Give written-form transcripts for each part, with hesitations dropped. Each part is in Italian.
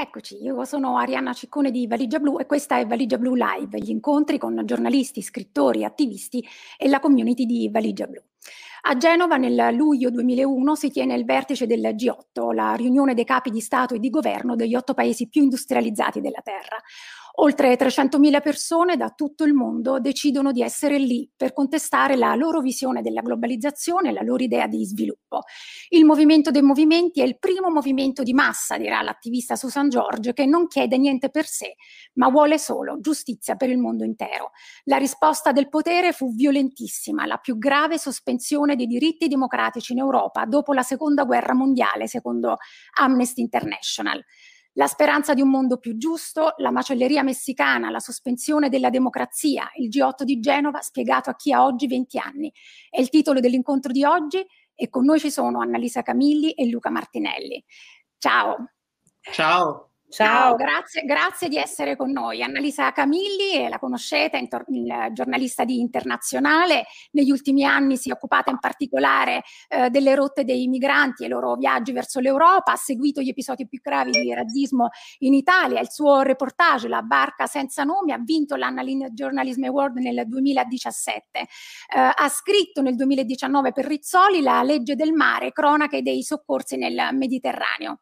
Eccoci, io sono Arianna Ciccone di Valigia Blu e questa è Valigia Blu Live, gli incontri con giornalisti, scrittori, attivisti e la community di Valigia Blu. A Genova nel luglio 2001 si tiene il vertice del G8, la riunione dei capi di Stato e di Governo degli 8 paesi più industrializzati della Terra. Oltre 300.000 persone da tutto il mondo decidono di essere lì per contestare la loro visione della globalizzazione e la loro idea di sviluppo. Il movimento dei movimenti è il primo movimento di massa, dirà l'attivista Susan George, che non chiede niente per sé, ma vuole solo giustizia per il mondo intero. La risposta del potere fu violentissima, la più grave sospensione dei diritti democratici in Europa dopo la Seconda Guerra Mondiale, secondo Amnesty International. La speranza di un mondo più giusto, la macelleria messicana, la sospensione della democrazia, il G8 di Genova spiegato a chi ha oggi 20 anni. È il titolo dell'incontro di oggi e con noi ci sono Annalisa Camilli e Luca Martinelli. Ciao. Ciao. Ciao, grazie di essere con noi. Annalisa Camilli, la conoscete, giornalista di Internazionale, negli ultimi anni si è occupata in particolare delle rotte dei migranti e i loro viaggi verso l'Europa, ha seguito gli episodi più gravi di razzismo in Italia, il suo reportage La barca senza nome ha vinto l'Annalisa Journalism Award nel 2017, ha scritto nel 2019 per Rizzoli La legge del mare, cronache dei soccorsi nel Mediterraneo.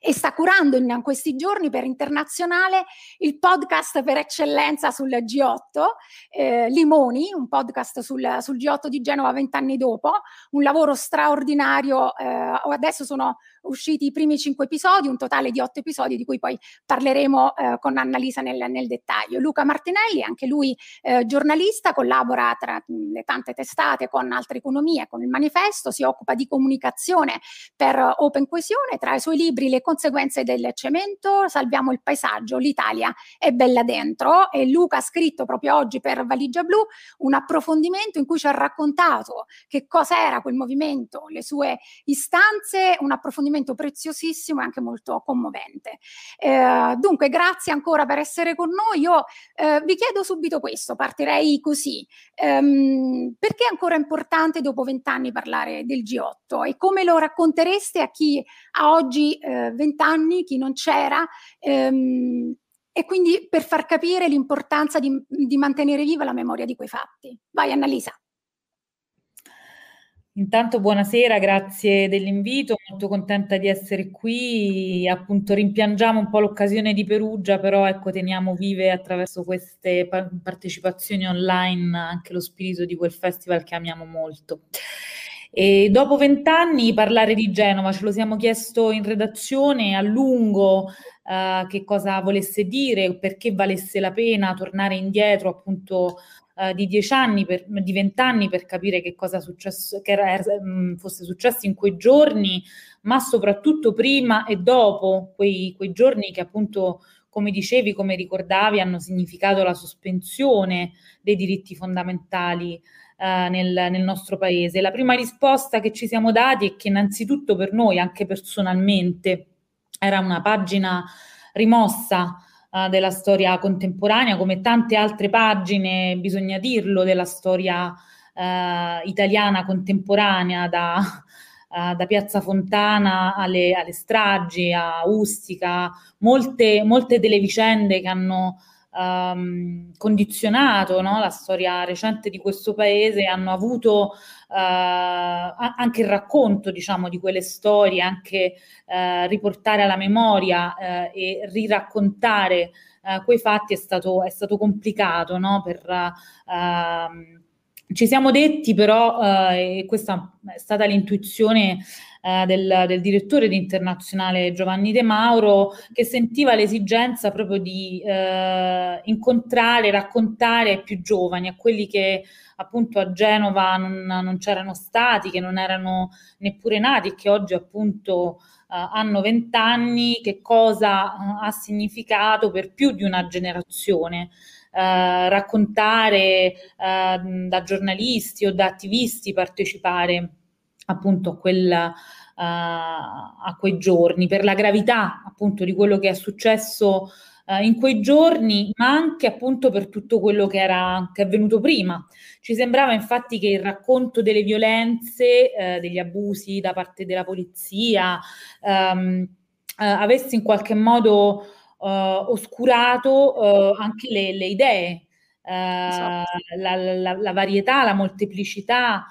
E sta curando in questi giorni per Internazionale il podcast per eccellenza sul G8, Limoni, un podcast sul G8 di Genova 20 anni dopo, un lavoro straordinario, adesso sono usciti i primi 5 episodi, un totale di 8 episodi di cui poi parleremo con Annalisa nel dettaglio. Luca Martinelli, anche lui giornalista, collabora tra le tante testate con Altre Economie, con Il Manifesto, si occupa di comunicazione per Open Coesione, tra i suoi libri Le conseguenze del cemento, Salviamo il paesaggio, L'Italia è bella dentro, e Luca ha scritto proprio oggi per Valigia Blu un approfondimento in cui ci ha raccontato che cosa era quel movimento, le sue istanze, un approfondimento preziosissimo e anche molto commovente. Dunque grazie ancora per essere con noi. Io vi chiedo subito questo, partirei così, perché è ancora importante dopo 20 anni parlare del G8 e come lo raccontereste a chi ha oggi 20 anni, chi non c'era, e quindi per far capire l'importanza di mantenere viva la memoria di quei fatti. Vai Annalisa. Intanto buonasera, grazie dell'invito, molto contenta di essere qui, appunto rimpiangiamo un po' l'occasione di Perugia, però ecco teniamo vive attraverso queste partecipazioni online anche lo spirito di quel festival che amiamo molto. E dopo 20 anni parlare di Genova, ce lo siamo chiesto in redazione a lungo, che cosa volesse dire, perché valesse la pena tornare indietro appunto di 10 anni, di 20 anni, per capire che cosa fosse successo in quei giorni, ma soprattutto prima e dopo quei giorni che appunto, come dicevi, come ricordavi, hanno significato la sospensione dei diritti fondamentali nel nostro paese. La prima risposta che ci siamo dati è che innanzitutto per noi, anche personalmente, era una pagina rimossa della storia contemporanea, come tante altre pagine, bisogna dirlo, della storia italiana contemporanea, da Piazza Fontana alle stragi, a Ustica, molte delle vicende che hanno condizionato, no, la storia recente di questo paese, hanno avuto anche il racconto, diciamo, di quelle storie, anche riportare alla memoria e riraccontare quei fatti è stato complicato, no? Per Ci siamo detti però, e questa è stata l'intuizione del direttore di Internazionale Giovanni De Mauro, che sentiva l'esigenza proprio di incontrare, raccontare ai più giovani, a quelli che appunto a Genova non c'erano stati, che non erano neppure nati e che oggi appunto hanno 20 anni, che cosa ha significato per più di una generazione. Raccontare da giornalisti o da attivisti, partecipare appunto a quei giorni, per la gravità appunto di quello che è successo in quei giorni, ma anche appunto per tutto quello che è avvenuto prima. Ci sembrava infatti che il racconto delle violenze, degli abusi da parte della polizia, avesse in qualche modo oscurato anche le idee, esatto. la varietà, la molteplicità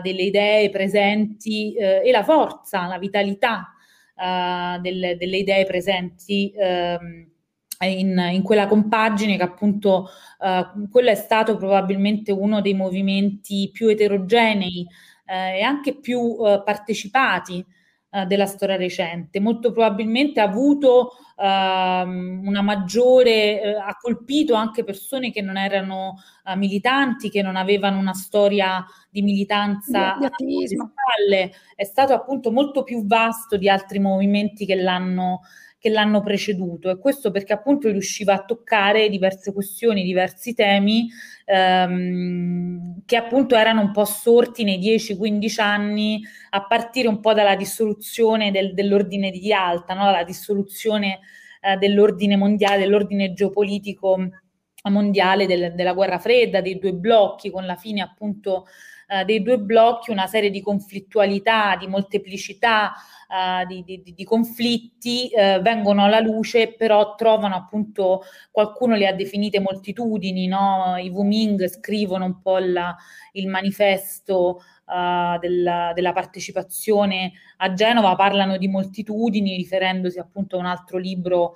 delle idee presenti e la forza, la vitalità delle idee presenti in quella compagine, che appunto quello è stato probabilmente uno dei movimenti più eterogenei e anche più partecipati della storia recente. Molto probabilmente ha avuto una maggiore, ha colpito anche persone che non erano militanti, che non avevano una storia di militanza alle spalle. È stato appunto molto più vasto di altri movimenti che l'hanno preceduto, e questo perché appunto riusciva a toccare diverse questioni, diversi temi che appunto erano un po' sorti nei 10-15 anni, a partire un po' dalla dissoluzione dell'ordine di Yalta, no? La dissoluzione dell'ordine mondiale, dell'ordine geopolitico mondiale, della guerra fredda, dei due blocchi, con la fine appunto dei due blocchi, una serie di conflittualità, di molteplicità, di conflitti vengono alla luce, però trovano appunto, qualcuno le ha definite moltitudini, no? I Wuming scrivono un po' il manifesto della partecipazione a Genova, parlano di moltitudini riferendosi appunto a un altro libro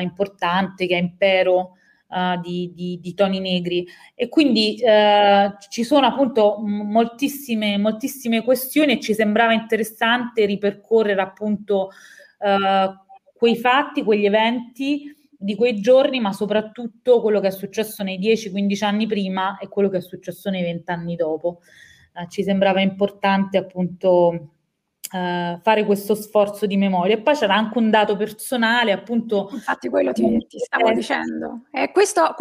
importante che è Impero di Toni Negri. E quindi ci sono appunto moltissime questioni, e ci sembrava interessante ripercorrere appunto quei fatti, quegli eventi di quei giorni, ma soprattutto quello che è successo nei 10-15 anni prima e quello che è successo nei 20 anni dopo. Ci sembrava importante appunto fare questo sforzo di memoria. E poi c'era anche un dato personale, appunto. Infatti quello ti stavo dicendo. Questo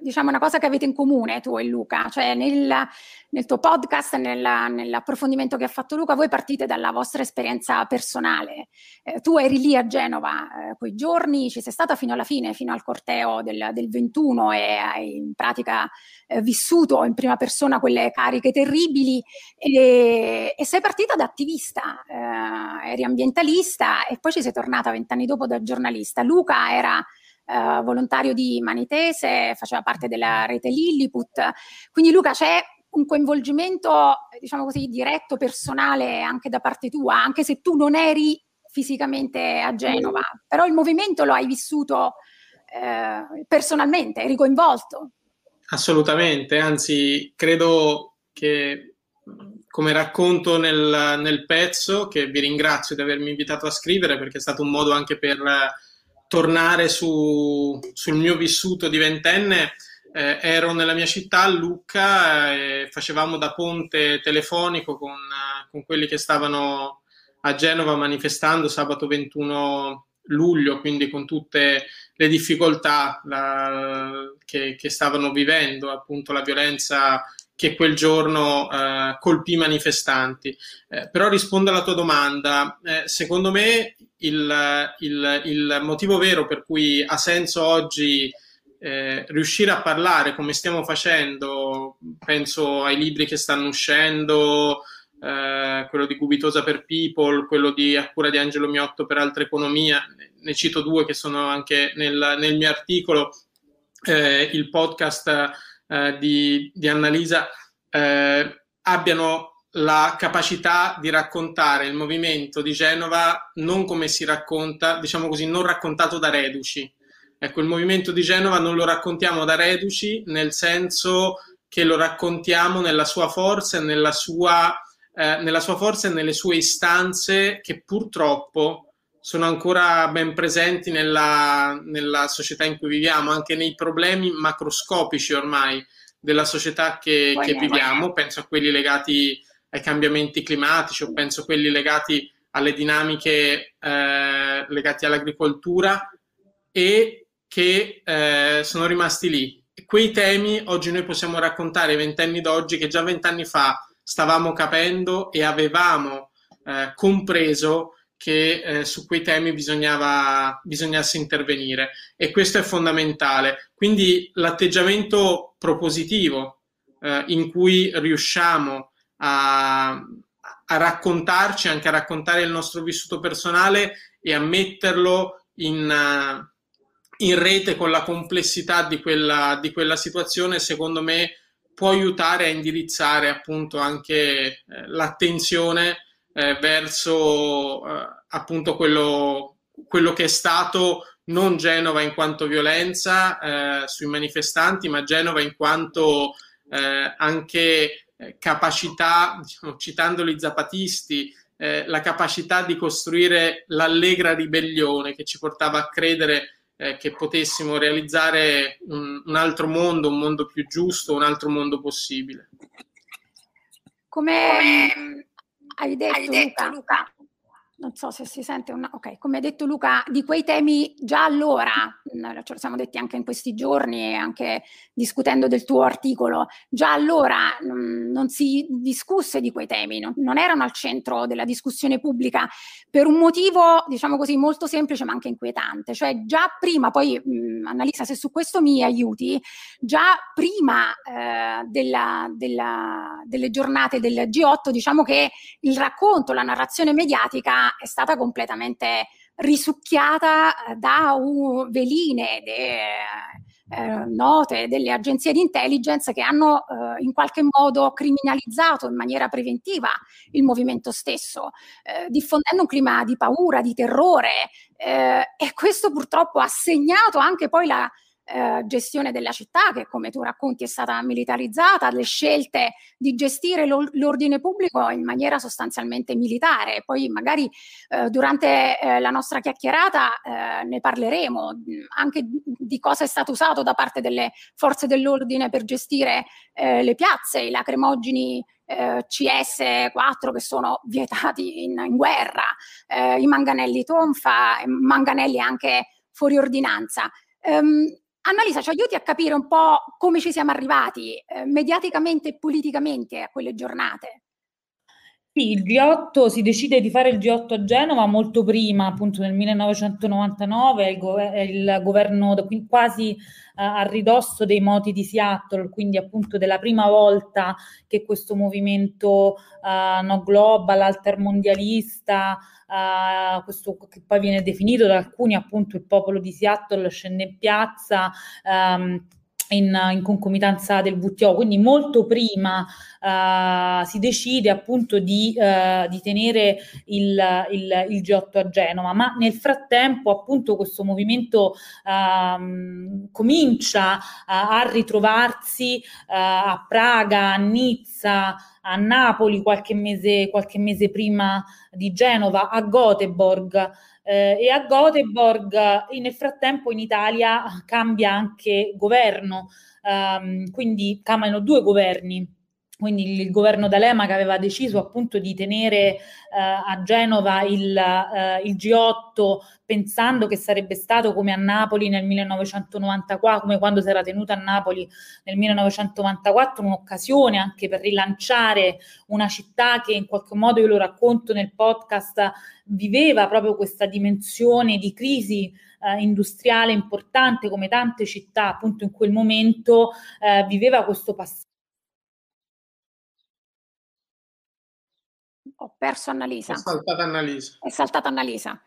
diciamo, è una cosa che avete in comune tu e Luca, cioè nel tuo podcast, nell'approfondimento che ha fatto Luca, voi partite dalla vostra esperienza personale. Tu eri lì a Genova quei giorni, ci sei stata fino alla fine, fino al corteo del 21, e hai in pratica vissuto in prima persona quelle cariche terribili, e sei partita da attivista, eri ambientalista, e poi ci sei tornata 20 anni dopo da giornalista. Luca era volontario di Mani Tese, faceva parte della rete Lilliput, quindi Luca, c'è un coinvolgimento, diciamo così, diretto, personale anche da parte tua, anche se tu non eri fisicamente a Genova, però il movimento lo hai vissuto personalmente, eri coinvolto. Assolutamente, anzi credo che, come racconto nel pezzo, che vi ringrazio di avermi invitato a scrivere, perché è stato un modo anche per tornare sul mio vissuto di ventenne. Ero nella mia città, a Lucca, e facevamo da ponte telefonico con quelli che stavano a Genova manifestando sabato 21 luglio, quindi con tutte le difficoltà che stavano vivendo, appunto la violenza che quel giorno colpì i manifestanti. Però rispondo alla tua domanda. Secondo me il motivo vero per cui ha senso oggi riuscire a parlare, come stiamo facendo, penso ai libri che stanno uscendo, quello di Gubitosa per People, quello di A cura di Angelo Miotto per Altra Economia, ne cito due che sono anche nel mio articolo, il podcast di Annalisa, abbiano la capacità di raccontare il movimento di Genova non come si racconta, diciamo così, non raccontato da reduci. Ecco, il movimento di Genova non lo raccontiamo da reduci, nel senso che lo raccontiamo nella sua forza e nelle sue istanze, che purtroppo sono ancora ben presenti nella società in cui viviamo, anche nei problemi macroscopici ormai della società che viviamo. Penso a quelli legati ai cambiamenti climatici, o penso a quelli legati alle dinamiche legate all'agricoltura, e che sono rimasti lì. Quei temi oggi noi possiamo raccontare ai ventenni d'oggi, che già 20 anni fa stavamo capendo e avevamo compreso che su quei temi bisognasse intervenire, e questo è fondamentale. Quindi l'atteggiamento propositivo in cui riusciamo a raccontarci, anche a raccontare il nostro vissuto personale e a metterlo in rete con la complessità di quella situazione, secondo me può aiutare a indirizzare appunto anche l'attenzione verso appunto quello che è stato non Genova in quanto violenza sui manifestanti, ma Genova in quanto anche capacità, diciamo, citandoli i zapatisti, la capacità di costruire l'allegra ribellione che ci portava a credere che potessimo realizzare un altro mondo, un mondo più giusto, un altro mondo possibile. Come hai detto Luca, non so se si sente ok, come ha detto Luca, di quei temi già allora, ce lo siamo detti anche in questi giorni e anche discutendo del tuo articolo, già allora non si discusse di quei temi, non erano al centro della discussione pubblica per un motivo, diciamo così, molto semplice ma anche inquietante, cioè già prima, poi Annalisa se su questo mi aiuti, già prima delle giornate del G8, diciamo che il racconto, la narrazione mediatica è stata completamente risucchiata da veline note delle agenzie di intelligence che hanno in qualche modo criminalizzato in maniera preventiva il movimento stesso, diffondendo un clima di paura, di terrore, e questo purtroppo ha segnato anche poi la gestione della città, che come tu racconti è stata militarizzata, le scelte di gestire l'ordine pubblico in maniera sostanzialmente militare. Poi magari durante la nostra chiacchierata ne parleremo anche di cosa è stato usato da parte delle forze dell'ordine per gestire le piazze, i lacrimogeni CS4 che sono vietati in guerra, i manganelli tonfa, manganelli anche fuori ordinanza. Annalisa, ci aiuti a capire un po' come ci siamo arrivati mediaticamente e politicamente a quelle giornate? Sì, il G8, si decide di fare il G8 a Genova molto prima, appunto nel 1999, il governo quasi a ridosso dei moti di Seattle, quindi appunto della prima volta che questo movimento no global, altermondialista, questo che poi viene definito da alcuni appunto il popolo di Seattle, scende in piazza, in concomitanza del WTO, quindi molto prima si decide appunto di tenere il G8 a Genova, ma nel frattempo appunto questo movimento comincia a ritrovarsi a Praga, a Nizza, a Napoli qualche mese prima di Genova, a Göteborg. E a Göteborg nel frattempo in Italia cambia anche governo, quindi cambiano due governi, quindi il governo D'Alema che aveva deciso appunto di tenere a Genova il G8 pensando che sarebbe stato come a Napoli nel 1994, come quando si era tenuta a Napoli nel 1994, un'occasione anche per rilanciare una città che in qualche modo, io lo racconto nel podcast, viveva proprio questa dimensione di crisi industriale importante, come tante città appunto in quel momento viveva questo passaggio. Ho perso Annalisa. È saltata Annalisa.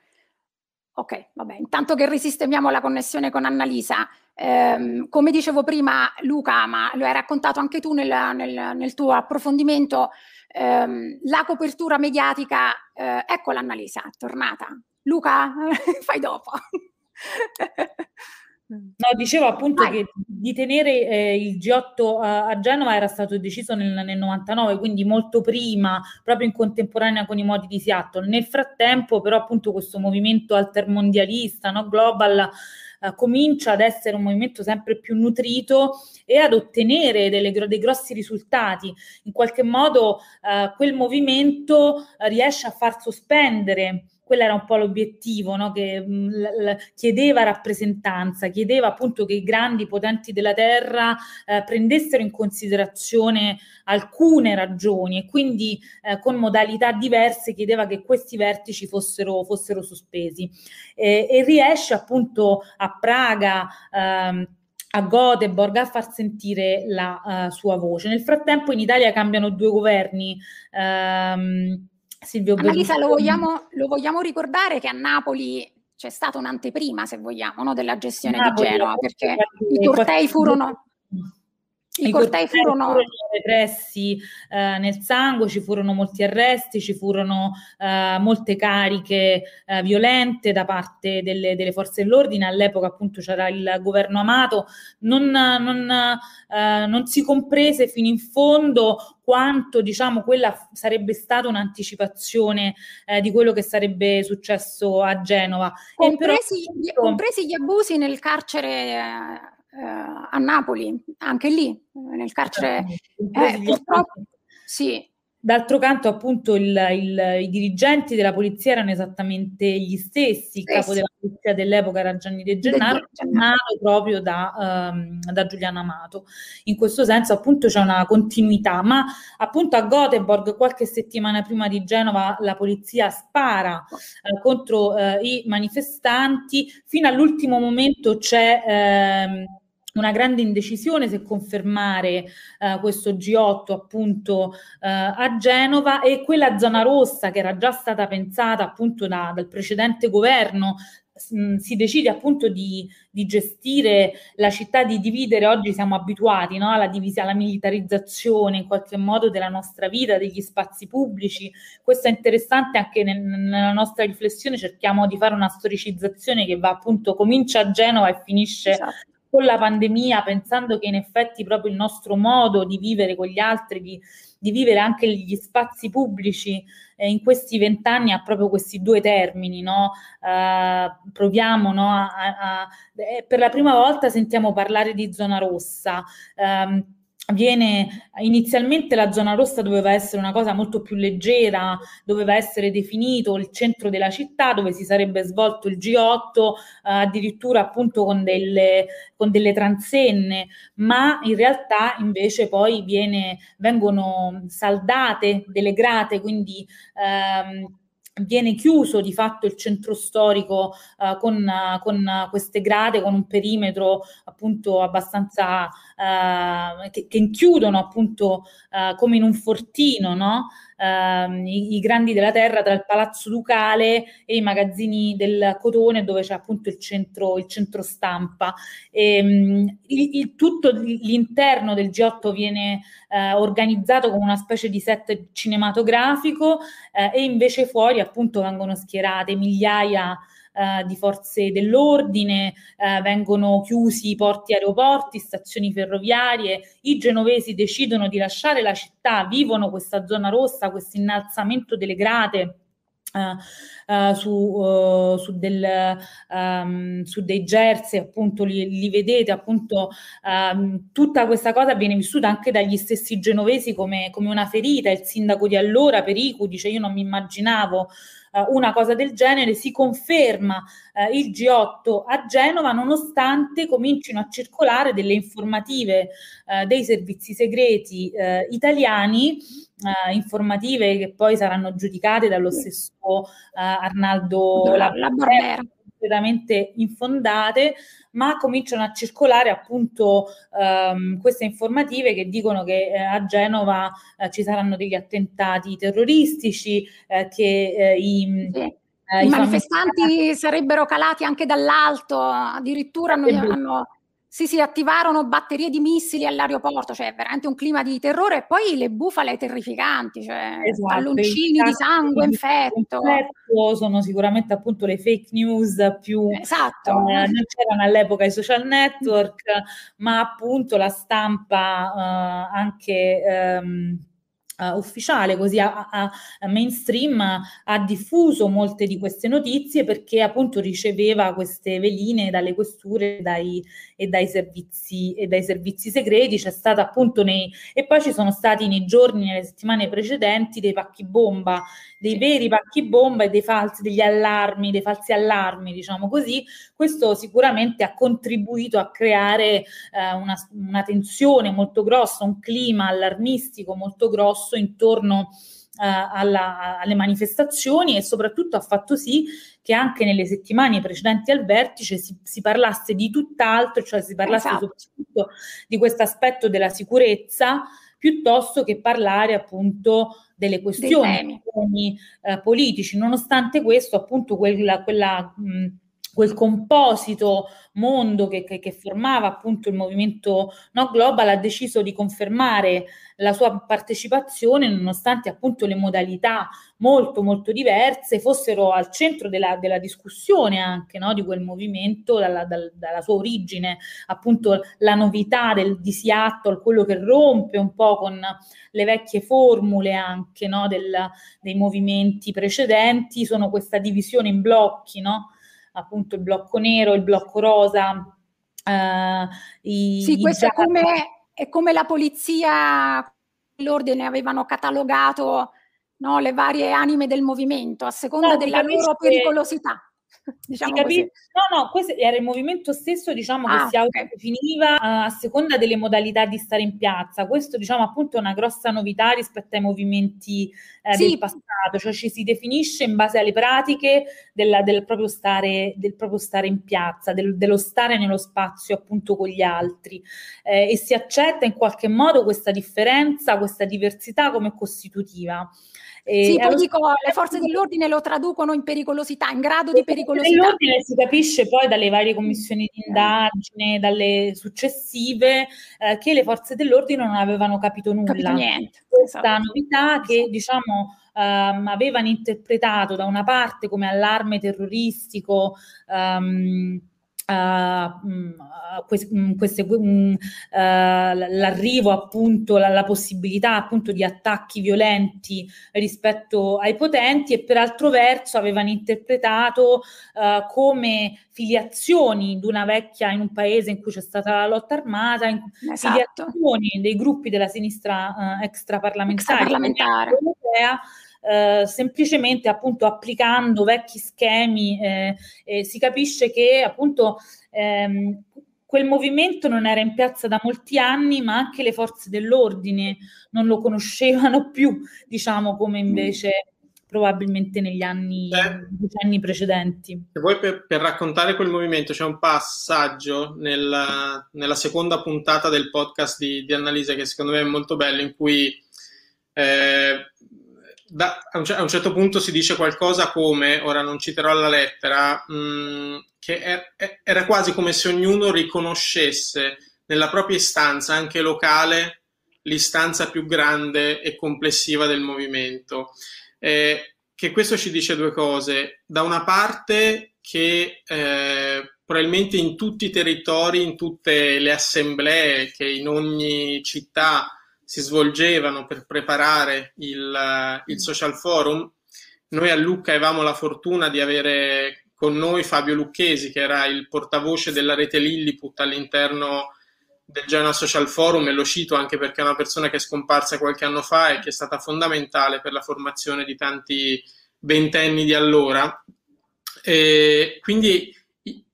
Ok, vabbè, intanto che risistemiamo la connessione con Annalisa, come dicevo prima Luca, ma lo hai raccontato anche tu nel tuo approfondimento, la copertura mediatica, eccola Annalisa, è tornata. Luca, fai dopo. No, dicevo appunto che di tenere il G8 a Genova era stato deciso nel 99, quindi molto prima, proprio in contemporanea con i modi di Seattle. Nel frattempo però appunto questo movimento altermondialista, no, global, comincia ad essere un movimento sempre più nutrito e ad ottenere dei grossi risultati. In qualche modo quel movimento riesce a far sospendere, quello era un po' l'obiettivo, no? Che chiedeva rappresentanza, chiedeva appunto che i grandi potenti della terra prendessero in considerazione alcune ragioni e quindi con modalità diverse chiedeva che questi vertici fossero sospesi. E riesce appunto a Praga, a Göteborg, a far sentire la sua voce. Nel frattempo in Italia cambiano due governi, Silvio Berlusconi. Marisa, lo vogliamo ricordare che a Napoli c'è stata un'anteprima, se vogliamo, no, della gestione di Genova, perché i cortei furono repressi nel sangue, ci furono molti arresti, ci furono molte cariche violente da parte delle forze dell'ordine. All'epoca appunto c'era il governo Amato, non si comprese fino in fondo quanto, diciamo, quella sarebbe stata un'anticipazione di quello che sarebbe successo a Genova. Compresi gli abusi nel carcere a Napoli, anche lì nel carcere purtroppo sì. D'altro canto appunto i dirigenti della polizia erano esattamente gli stessi, il capo della polizia dell'epoca era Gianni De Gennaro, nato proprio da Giuliano Amato. In questo senso appunto c'è una continuità, ma appunto a Göteborg qualche settimana prima di Genova la polizia spara contro i manifestanti, fino all'ultimo momento c'è una grande indecisione se confermare questo G8 appunto a Genova, e quella zona rossa che era già stata pensata appunto dal precedente governo si decide appunto di gestire la città, di dividere. Oggi siamo abituati, no, alla divisione, alla militarizzazione in qualche modo della nostra vita, degli spazi pubblici. Questo è interessante anche nella nostra riflessione, cerchiamo di fare una storicizzazione che va appunto, comincia a Genova e finisce con la pandemia, pensando che in effetti proprio il nostro modo di vivere con gli altri, di vivere anche gli spazi pubblici in questi 20 anni ha proprio questi due termini, no? Proviamo, no, per la prima volta sentiamo parlare di zona rossa. Inizialmente la zona rossa doveva essere una cosa molto più leggera, doveva essere definito il centro della città dove si sarebbe svolto il G8, addirittura appunto con delle transenne, ma in realtà invece poi vengono saldate delle grate, quindi viene chiuso di fatto il centro storico con queste grate, con un perimetro appunto abbastanza che inchiudono appunto come in un fortino, no? I grandi della terra tra il Palazzo Ducale e i magazzini del Cotone, dove c'è appunto il centro stampa. Tutto l'interno del G8 viene organizzato come una specie di set cinematografico, e invece fuori appunto vengono schierate migliaia di forze dell'ordine, vengono chiusi porti, aeroporti, stazioni ferroviarie. I genovesi decidono di lasciare la città, vivono questa zona rossa, questo innalzamento delle grate su dei jersey, appunto li vedete appunto. Tutta questa cosa viene vissuta anche dagli stessi genovesi come una ferita. Il sindaco di allora, Pericu, dice: io non mi immaginavo una cosa del genere. Si conferma il G8 a Genova, nonostante comincino a circolare delle informative dei servizi segreti italiani, informative che poi saranno giudicate dallo stesso Arnaldo Labordera, completamente infondate, ma cominciano a circolare appunto queste informative che dicono che a Genova ci saranno degli attentati terroristici, che i manifestanti sarebbero calati anche dall'alto, addirittura hanno Sì, si attivarono batterie di missili all'aeroporto, cioè veramente un clima di terrore, e poi le bufale terrificanti, cioè esatto, palloncini di sangue infetto. Sono sicuramente appunto le fake news più... Esatto. Non c'erano all'epoca i social network, ma appunto la stampa anche... ufficiale, così a mainstream, ha diffuso molte di queste notizie perché appunto riceveva queste veline dalle questure e dai servizi segreti. C'è stata appunto e poi ci sono stati nei giorni, nelle settimane precedenti, dei pacchi bomba, dei veri pacchi bomba e dei falsi allarmi, diciamo così. Questo sicuramente ha contribuito a creare una tensione molto grossa, un clima allarmistico molto grosso intorno alle manifestazioni, e soprattutto ha fatto sì che anche nelle settimane precedenti al vertice si parlasse di tutt'altro, cioè si parlasse esatto. soprattutto di questo aspetto della sicurezza, piuttosto che parlare appunto delle questioni politici. Nonostante questo, appunto quel composito mondo che formava appunto il movimento No Global ha deciso di confermare la sua partecipazione, nonostante appunto le modalità molto molto diverse fossero al centro della discussione anche, no, di quel movimento, dalla sua origine, appunto la novità di Seattle, quello che rompe un po' con le vecchie formule anche, no, dei movimenti precedenti. Sono questa divisione in blocchi, no? Appunto il blocco nero, il blocco rosa. Questo è come la polizia, l'ordine avevano catalogato, no, le varie anime del movimento a seconda della loro pericolosità. Diciamo questo era il movimento stesso, diciamo, che si autodefiniva a seconda delle modalità di stare in piazza. Questo, diciamo, appunto è una grossa novità rispetto ai movimenti del passato, cioè ci si definisce in base alle pratiche del proprio stare in piazza, dello stare nello spazio appunto con gli altri, e si accetta in qualche modo questa differenza, questa diversità come costitutiva. Le forze dell'ordine lo traducono in pericolosità, in grado di pericolosità. Nell'ordine si capisce poi dalle varie commissioni di indagine, dalle successive, che le forze dell'ordine non avevano capito nulla. Questa novità che, diciamo, avevano interpretato da una parte come allarme terroristico, l'arrivo appunto, la possibilità appunto di attacchi violenti rispetto ai potenti, e per altro verso avevano interpretato come filiazioni di una vecchia, in un paese in cui c'è stata la lotta armata, filiazioni dei gruppi della sinistra extraparlamentare. Semplicemente appunto applicando vecchi schemi, si capisce che appunto quel movimento non era in piazza da molti anni, ma anche le forze dell'ordine non lo conoscevano più, diciamo, come invece probabilmente negli anni, decenni precedenti. E poi per raccontare quel movimento c'è un passaggio nella seconda puntata del podcast di Annalisa, che secondo me è molto bello, in cui a un certo punto si dice qualcosa come, ora non citerò alla lettera, che era quasi come se ognuno riconoscesse nella propria istanza, anche locale, l'istanza più grande e complessiva del movimento. Che questo ci dice due cose: da una parte che probabilmente in tutti i territori, in tutte le assemblee che in ogni città si svolgevano per preparare il social forum. Noi a Lucca avevamo la fortuna di avere con noi Fabio Lucchesi, che era il portavoce della rete Lilliput all'interno del Genoa Social Forum, e lo cito anche perché è una persona che è scomparsa qualche anno fa e che è stata fondamentale per la formazione di tanti ventenni di allora. E quindi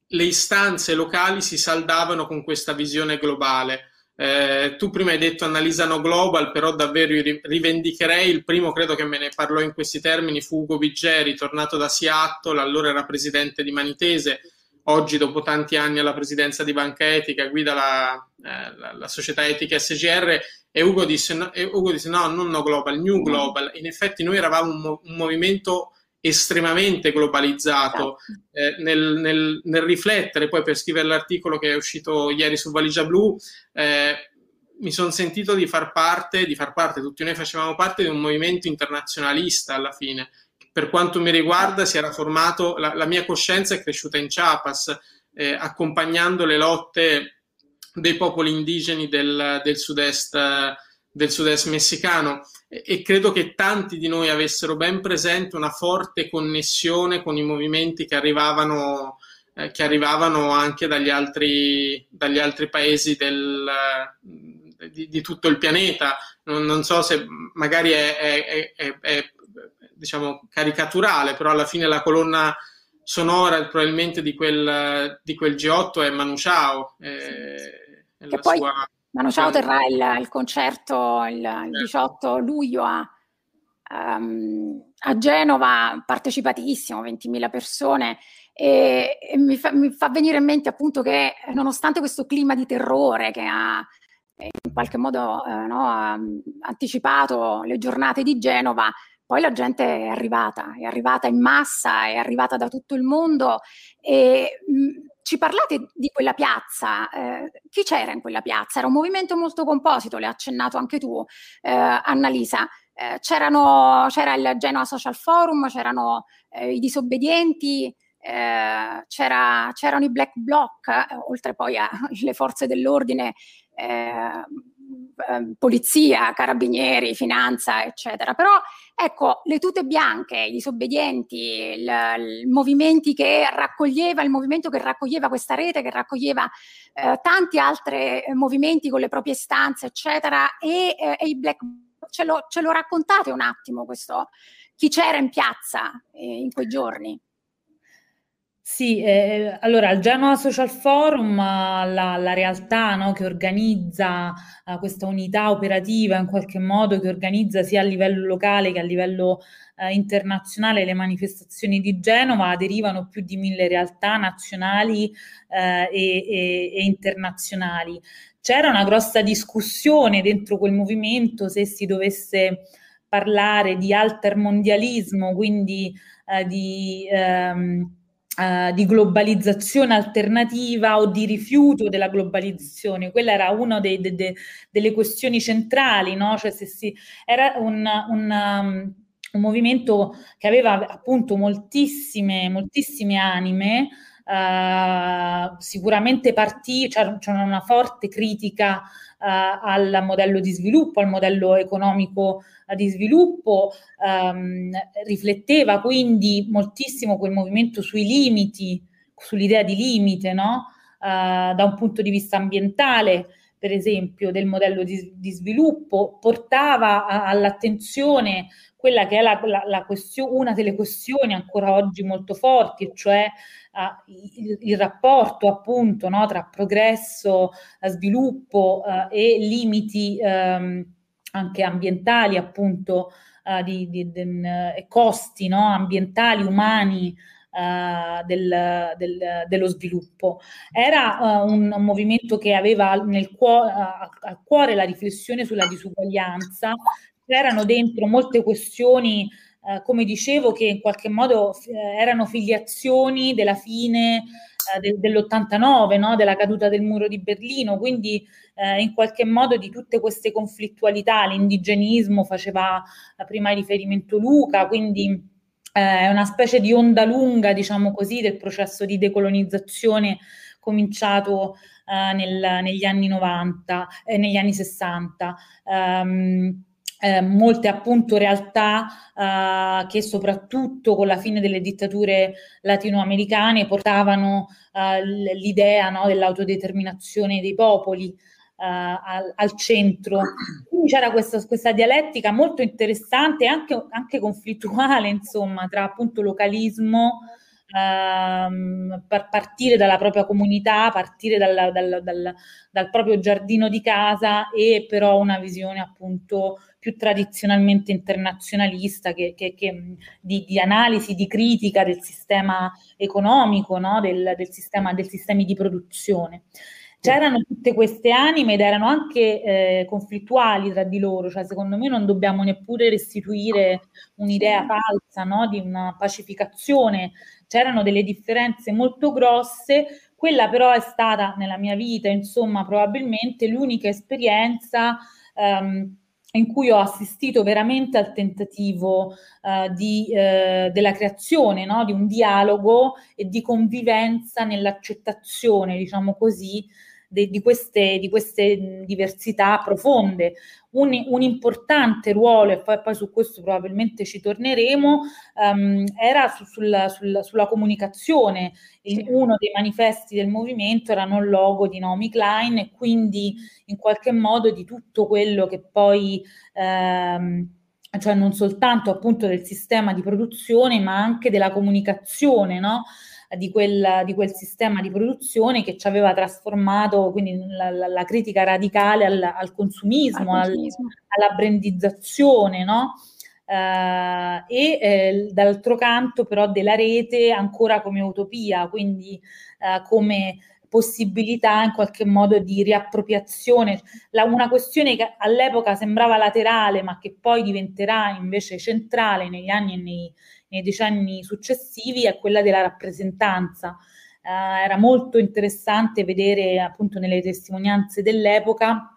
le istanze locali si saldavano con questa visione globale. Tu prima hai detto Annalisa No Global, però davvero io rivendicherei, il primo credo che me ne parlò in questi termini fu Ugo Biggeri, tornato da Seattle, allora era presidente di Manitese, oggi dopo tanti anni alla presidenza di Banca Etica guida la società Etica SGR, e Ugo disse no, non No Global, New Global. In effetti noi eravamo un movimento estremamente globalizzato, nel riflettere, poi per scrivere l'articolo che è uscito ieri su Valigia Blu, mi sono sentito di far parte, tutti noi facevamo parte di un movimento internazionalista alla fine. Per quanto mi riguarda si era formato, la mia coscienza è cresciuta in Chiapas, accompagnando le lotte dei popoli indigeni del sud-est messicano, e credo che tanti di noi avessero ben presente una forte connessione con i movimenti che arrivavano anche dagli altri paesi di tutto il pianeta. Non so se magari è diciamo caricaturale, però alla fine la colonna sonora probabilmente di quel G8 è Manu Chao, sì. E poi Manu Chao terrà il concerto il 18 luglio a Genova, partecipatissimo, 20.000 persone, e mi fa venire in mente appunto che nonostante questo clima di terrore che ha in qualche modo anticipato le giornate di Genova, poi la gente è arrivata in massa, è arrivata da tutto il mondo. E ci parlate di quella piazza, chi c'era in quella piazza? Era un movimento molto composito, l'hai accennato anche tu, Annalisa. C'era il Genoa Social Forum, c'erano i disobbedienti, c'erano i Black Bloc, oltre poi alle forze dell'ordine, polizia, carabinieri, finanza, eccetera. Però ecco, le tute bianche, i disobbedienti, il movimento che raccoglieva questa rete, che raccoglieva tanti altri movimenti con le proprie istanze, eccetera, e i Black Bloc, ce lo raccontate un attimo questo, chi c'era in piazza in quei giorni? Sì, allora al Genoa Social Forum la realtà, no, che organizza questa unità operativa in qualche modo, che organizza sia a livello locale che a livello internazionale le manifestazioni di Genova, aderivano più di 1000 realtà nazionali e internazionali. C'era una grossa discussione dentro quel movimento se si dovesse parlare di altermondialismo, quindi di globalizzazione alternativa o di rifiuto della globalizzazione. Quella era una delle questioni centrali, no? Cioè era un movimento che aveva appunto moltissime anime, sicuramente c'era una forte critica al modello di sviluppo, al modello economico di sviluppo, rifletteva quindi moltissimo quel movimento sui limiti, sull'idea di limite, no? Da un punto di vista ambientale, per esempio, del modello di sviluppo, portava all'attenzione quella che è la questione, una delle questioni ancora oggi molto forti, cioè il rapporto appunto, no, tra progresso, sviluppo e limiti anche ambientali, appunto, e costi, no, ambientali, umani dello sviluppo. Era un movimento che aveva al cuore la riflessione sulla disuguaglianza. C'erano dentro molte questioni, come dicevo, che in qualche modo erano filiazioni della fine dell'89, no? Della caduta del muro di Berlino, quindi in qualche modo di tutte queste conflittualità. L'indigenismo faceva prima riferimento Luca, quindi è una specie di onda lunga, diciamo così, del processo di decolonizzazione cominciato negli anni 90 e negli anni 60. Molte appunto realtà che soprattutto con la fine delle dittature latinoamericane portavano l'idea, no, dell'autodeterminazione dei popoli al centro. Quindi c'era questa dialettica molto interessante, anche conflittuale, insomma, tra appunto localismo, per partire dalla propria comunità, partire dal proprio giardino di casa, e però una visione appunto più tradizionalmente internazionalista di analisi, di critica del sistema economico, no? del sistema, dei sistemi di produzione. c'erano tutte queste anime ed erano anche conflittuali tra di loro, cioè secondo me non dobbiamo neppure restituire un'idea falsa, no? Di una pacificazione, c'erano delle differenze molto grosse, quella però è stata nella mia vita, insomma, probabilmente l'unica esperienza in cui ho assistito veramente al tentativo della creazione, no? Di un dialogo e di convivenza nell'accettazione, diciamo così, di queste diversità profonde. Un importante ruolo, e poi su questo probabilmente ci torneremo, era sulla comunicazione. Sì. Uno dei manifesti del movimento era un logo di Naomi Klein, e quindi in qualche modo di tutto quello che poi, cioè non soltanto appunto del sistema di produzione, ma anche della comunicazione, no? Di quel sistema di produzione che ci aveva trasformato, quindi la critica radicale al consumismo, alla brandizzazione, no? E d'altro canto però della rete ancora come utopia, quindi come possibilità in qualche modo di riappropriazione, una questione che all'epoca sembrava laterale ma che poi diventerà invece centrale negli anni e nei decenni successivi, è quella della rappresentanza. Era molto interessante vedere appunto nelle testimonianze dell'epoca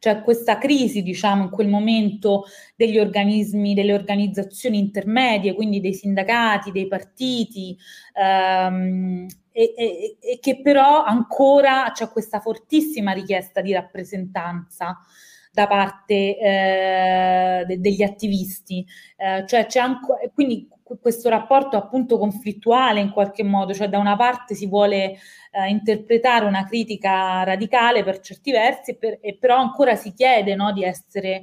cioè questa crisi, diciamo, in quel momento degli organismi, delle organizzazioni intermedie, quindi dei sindacati, dei partiti, e che però ancora c'è questa fortissima richiesta di rappresentanza da parte degli attivisti, cioè c'è anche quindi questo rapporto appunto conflittuale in qualche modo, cioè da una parte si vuole interpretare una critica radicale per certi versi, e però ancora si chiede, no, di essere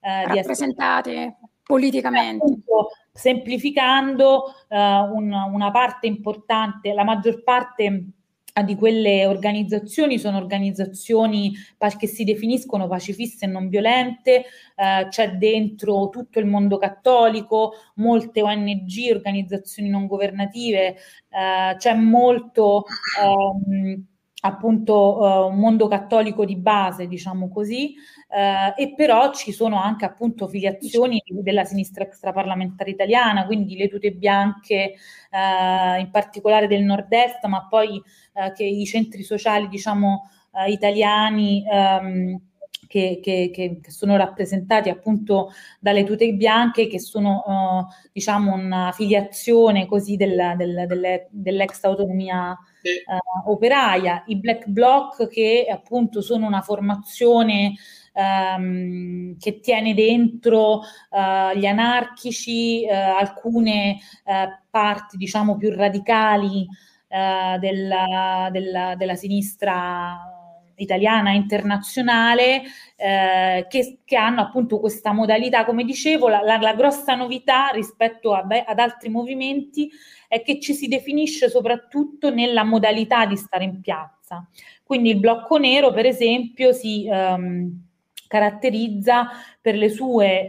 rappresentate politicamente. Appunto, semplificando una parte importante, la maggior parte di quelle organizzazioni sono organizzazioni che si definiscono pacifiste e non violente, c'è dentro tutto il mondo cattolico, molte ONG, organizzazioni non governative, c'è molto appunto un mondo cattolico di base, diciamo così, e però ci sono anche appunto filiazioni della sinistra extraparlamentare italiana, quindi le Tute Bianche in particolare del nord-est, ma poi che i centri sociali, diciamo, italiani che sono rappresentati appunto dalle Tute Bianche, che sono diciamo una filiazione così dell'ex autonomia operaia, i Black Bloc, che appunto sono una formazione che tiene dentro gli anarchici, alcune parti, diciamo, più radicali della sinistra italiana e internazionale, che hanno appunto questa modalità. Come dicevo, la grossa novità rispetto ad altri movimenti è che ci si definisce soprattutto nella modalità di stare in piazza. Quindi il blocco nero, per esempio, si caratterizza per i suoi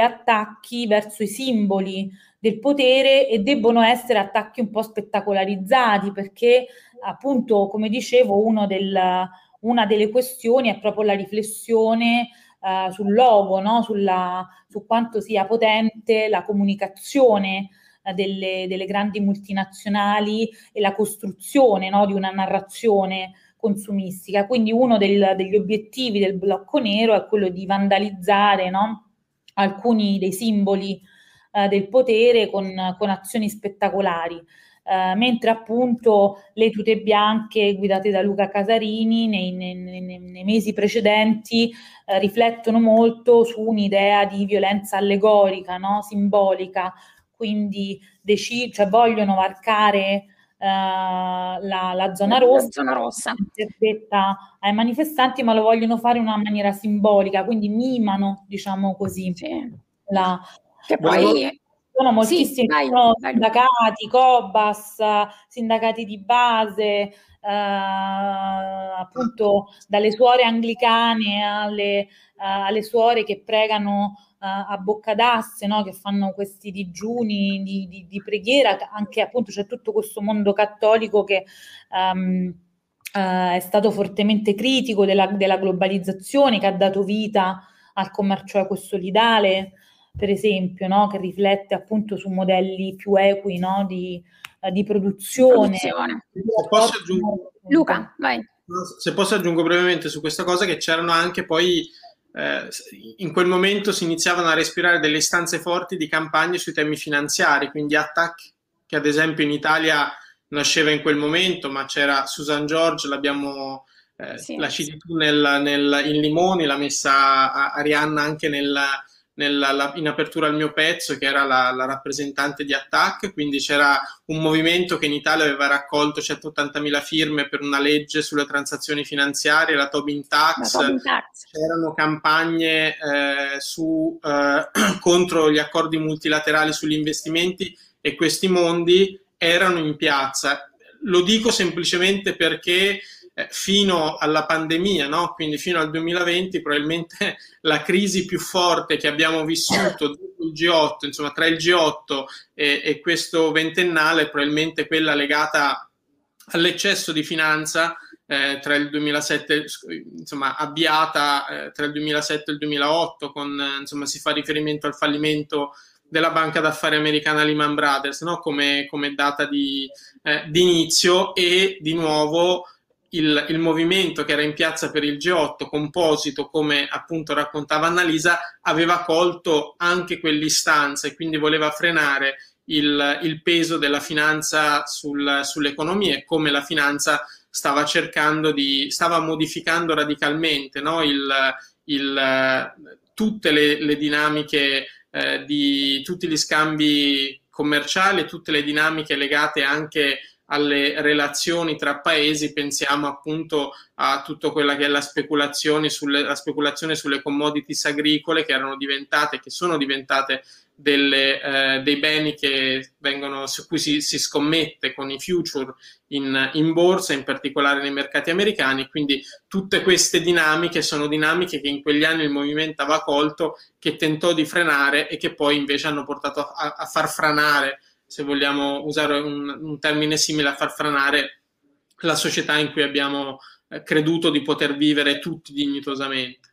attacchi verso i simboli del potere, e debbono essere attacchi un po' spettacolarizzati, perché appunto, come dicevo, una delle questioni è proprio la riflessione sul logo, no? Su quanto sia potente la comunicazione delle grandi multinazionali e la costruzione, no, di una narrazione consumistica. Quindi uno degli obiettivi del blocco nero è quello di vandalizzare, no, alcuni dei simboli del potere con azioni spettacolari. Mentre appunto le Tute Bianche guidate da Luca Casarini nei mesi precedenti riflettono molto su un'idea di violenza allegorica, no? Simbolica, quindi cioè vogliono varcare la zona rossa, interdetta ai manifestanti, ma lo vogliono fare in una maniera simbolica, quindi mimano, diciamo così, sì, che poi sono moltissimi, no, sindacati, Cobas, sindacati di base, appunto dalle suore anglicane alle suore che pregano a bocca d'asse, no, che fanno questi digiuni di preghiera. Anche appunto c'è tutto questo mondo cattolico che è stato fortemente critico della globalizzazione, che ha dato vita al commercio equo e solidale, per esempio, no? Che riflette appunto su modelli più equi, no? Di produzione. Luca, vai. Se posso aggiungo brevemente su questa cosa, che c'erano anche poi in quel momento si iniziavano a respirare delle istanze forti di campagne sui temi finanziari, quindi Attac, che ad esempio in Italia nasceva in quel momento, ma c'era Susan George, l'abbiamo la citi tu in Limoni, l'ha messa Arianna anche in apertura al mio pezzo, che era la rappresentante di Attac, quindi c'era un movimento che in Italia aveva raccolto 180.000 firme per una legge sulle transazioni finanziarie, la Tobin Tax, c'erano campagne contro gli accordi multilaterali sugli investimenti, e questi mondi erano in piazza. Lo dico semplicemente perché fino alla pandemia, no? Quindi fino al 2020, probabilmente la crisi più forte che abbiamo vissuto dopo il G8, insomma tra il G8 e questo ventennale, probabilmente quella legata all'eccesso di finanza tra il 2007, insomma avviata tra il 2007 e il 2008, con insomma si fa riferimento al fallimento della banca d'affari americana Lehman Brothers, no? Come data di inizio, e di nuovo il movimento che era in piazza per il G8, composito, come appunto raccontava Annalisa, aveva colto anche quell'istanza e quindi voleva frenare il peso della finanza sull'economia, e come la finanza stava modificando radicalmente, no? Tutte le dinamiche di tutti gli scambi commerciali, tutte le dinamiche legate anche alle relazioni tra paesi. Pensiamo appunto a tutto quella che è la speculazione sulle commodities agricole, che sono diventate dei beni su cui si scommette con i future in borsa, in particolare nei mercati americani. Quindi tutte queste dinamiche sono dinamiche che in quegli anni il movimento aveva colto, che tentò di frenare e che poi invece hanno portato a far franare, se vogliamo usare un termine simile, a far franare la società in cui abbiamo creduto di poter vivere tutti dignitosamente.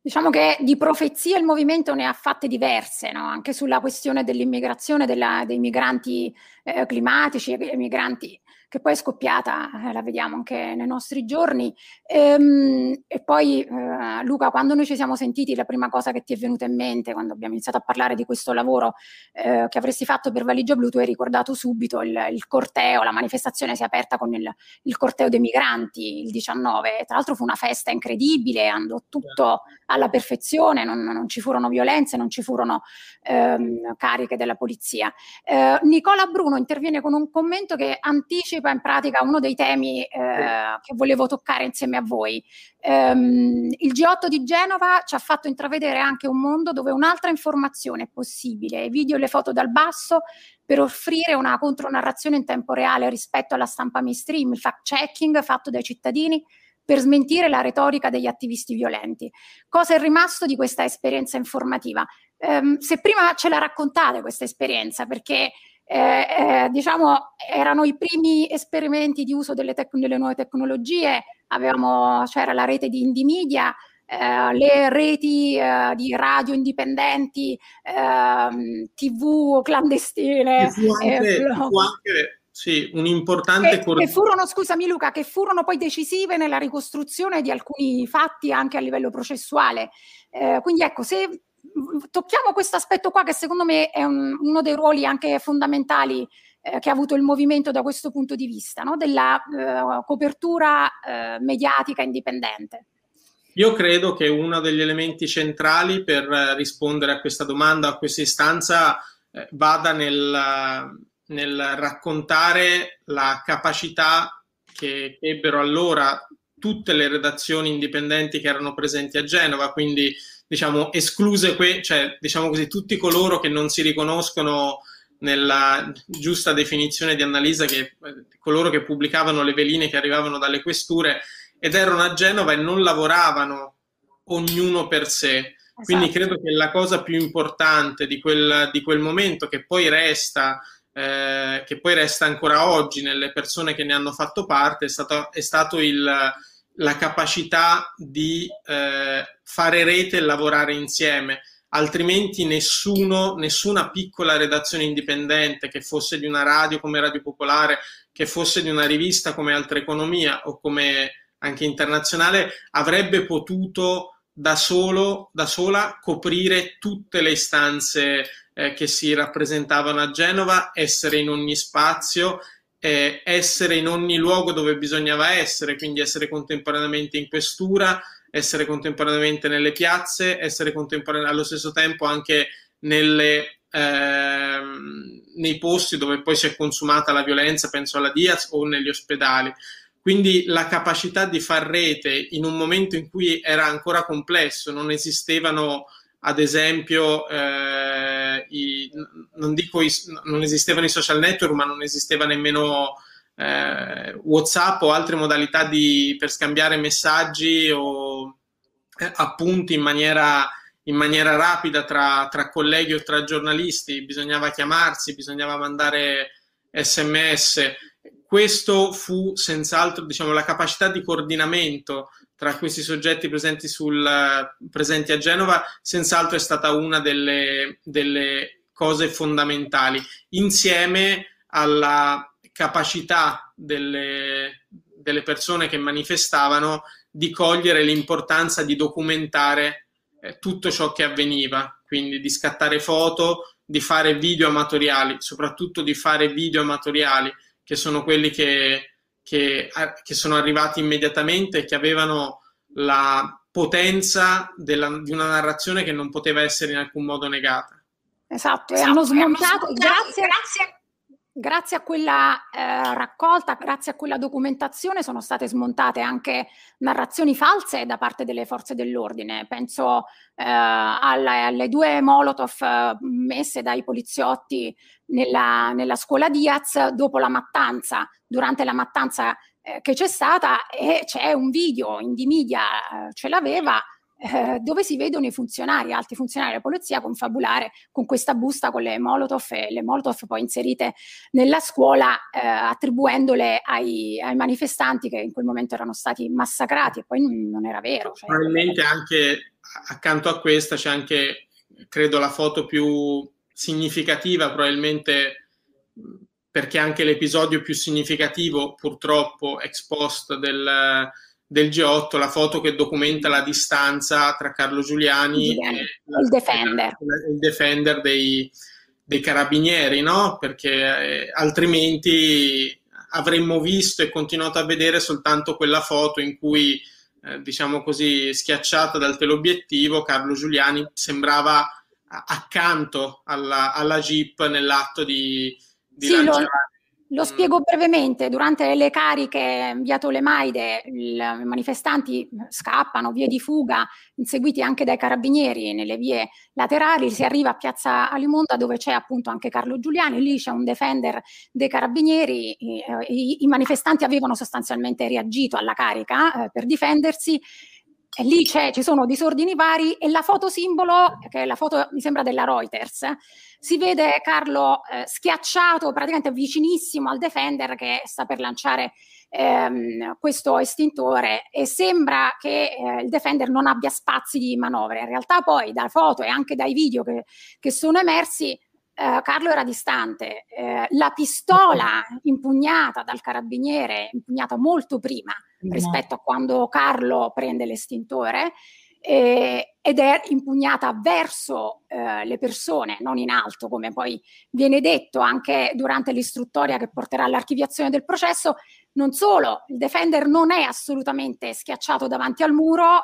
Diciamo che di profezie il movimento ne ha fatte diverse, no? Anche sulla questione dell'immigrazione, dei migranti climatici, dei migranti, che poi è scoppiata, la vediamo anche nei nostri giorni. E poi Luca, quando noi ci siamo sentiti, la prima cosa che ti è venuta in mente quando abbiamo iniziato a parlare di questo lavoro che avresti fatto per Valigia Blu, tu hai ricordato subito il corteo, la manifestazione si è aperta con il corteo dei migranti, il 19, tra l'altro fu una festa incredibile, andò tutto alla perfezione, non ci furono violenze, non ci furono cariche della polizia. Nicola Bruno interviene con un commento che anticipa in pratica uno dei temi che volevo toccare insieme a voi. Il G8 di Genova ci ha fatto intravedere anche un mondo dove un'altra informazione è possibile, i video e le foto dal basso, per offrire una contronarrazione in tempo reale rispetto alla stampa mainstream, il fact-checking fatto dai cittadini per smentire la retorica degli attivisti violenti. Cosa è rimasto di questa esperienza informativa? Se prima ce la raccontate questa esperienza, perché diciamo erano i primi esperimenti di uso delle nuove tecnologie, c'era la rete di Indymedia, le reti di radio indipendenti, TV clandestine, che furono poi decisive nella ricostruzione di alcuni fatti anche a livello processuale. Quindi ecco, se tocchiamo questo aspetto qua, che secondo me è uno dei ruoli anche fondamentali che ha avuto il movimento da questo punto di vista, no? Della copertura mediatica indipendente. Io credo che uno degli elementi centrali per rispondere a questa domanda, a questa istanza, vada nel raccontare la capacità che ebbero allora tutte le redazioni indipendenti che erano presenti a Genova, quindi diciamo escluse tutti coloro che non si riconoscono nella giusta definizione di Annalisa, che coloro che pubblicavano le veline che arrivavano dalle questure ed erano a Genova e non lavoravano ognuno per sé. Esatto. Quindi credo che la cosa più importante di quel momento, che poi resta che poi resta ancora oggi nelle persone che ne hanno fatto parte, è stato la capacità di fare rete e lavorare insieme. Altrimenti nessuna piccola redazione indipendente, che fosse di una radio come Radio Popolare, che fosse di una rivista come Altra Economia o come anche Internazionale, avrebbe potuto da sola coprire tutte le istanze che si rappresentavano a Genova, essere in ogni spazio, essere in ogni luogo dove bisognava essere, quindi essere contemporaneamente in questura, essere contemporaneamente nelle piazze, essere contemporaneamente allo stesso tempo anche nei posti dove poi si è consumata la violenza, penso alla Diaz, o negli ospedali. Quindi la capacità di far rete in un momento in cui era ancora complesso, non esistevano ad esempio, non esistevano i social network, ma non esisteva nemmeno WhatsApp o altre modalità per scambiare messaggi o appunti in maniera rapida tra colleghi o tra giornalisti. Bisognava chiamarsi, bisognava mandare SMS. Questo fu senz'altro, diciamo, la capacità di coordinamento tra questi soggetti presenti a Genova, senz'altro è stata una delle cose fondamentali, insieme alla capacità delle persone che manifestavano di cogliere l'importanza di documentare tutto ciò che avveniva, quindi di scattare foto, di fare video amatoriali, soprattutto di fare video amatoriali, che sono quelli che sono arrivati immediatamente e che avevano la potenza di una narrazione che non poteva essere in alcun modo negata. Esatto, e hanno smontato, grazie a quella raccolta, grazie a quella documentazione, sono state smontate anche narrazioni false da parte delle forze dell'ordine. Penso alle due Molotov messe dai poliziotti nella scuola Diaz dopo la mattanza, durante la mattanza che c'è stata, e c'è un video, Indymedia ce l'aveva, dove si vedono i funzionari, alti funzionari della polizia, confabulare con questa busta con le Molotov, e le Molotov poi inserite nella scuola, attribuendole ai manifestanti che in quel momento erano stati massacrati, e poi non era vero. Cioè, probabilmente anche accanto a questa c'è anche, credo, la foto più significativa, probabilmente perché anche l'episodio più significativo, purtroppo ex post, del G8, la foto che documenta la distanza tra Carlo Giuliani e il defender dei carabinieri, no? Perché altrimenti avremmo visto e continuato a vedere soltanto quella foto in cui, diciamo così, schiacciata dal teleobiettivo, Carlo Giuliani sembrava accanto alla Jeep nell'atto di lanciare. Lo spiego brevemente. Durante le cariche via Tolemaide i manifestanti scappano, vie di fuga, inseguiti anche dai carabinieri nelle vie laterali, si arriva a Piazza Alimonda, dove c'è appunto anche Carlo Giuliani, lì c'è un defender dei carabinieri, i manifestanti avevano sostanzialmente reagito alla carica per difendersi, e lì ci sono disordini vari, e la foto simbolo, che è la foto, mi sembra, della Reuters, si vede Carlo schiacciato praticamente vicinissimo al defender che sta per lanciare questo estintore, e sembra che il defender non abbia spazi di manovra. In realtà poi da foto e anche dai video che sono emersi, Carlo era distante, la pistola impugnata dal carabiniere, impugnata molto prima rispetto a quando Carlo prende l'estintore, ed è impugnata verso le persone, non in alto, come poi viene detto anche durante l'istruttoria che porterà all'archiviazione del processo. Non solo, il defender non è assolutamente schiacciato davanti a un muro,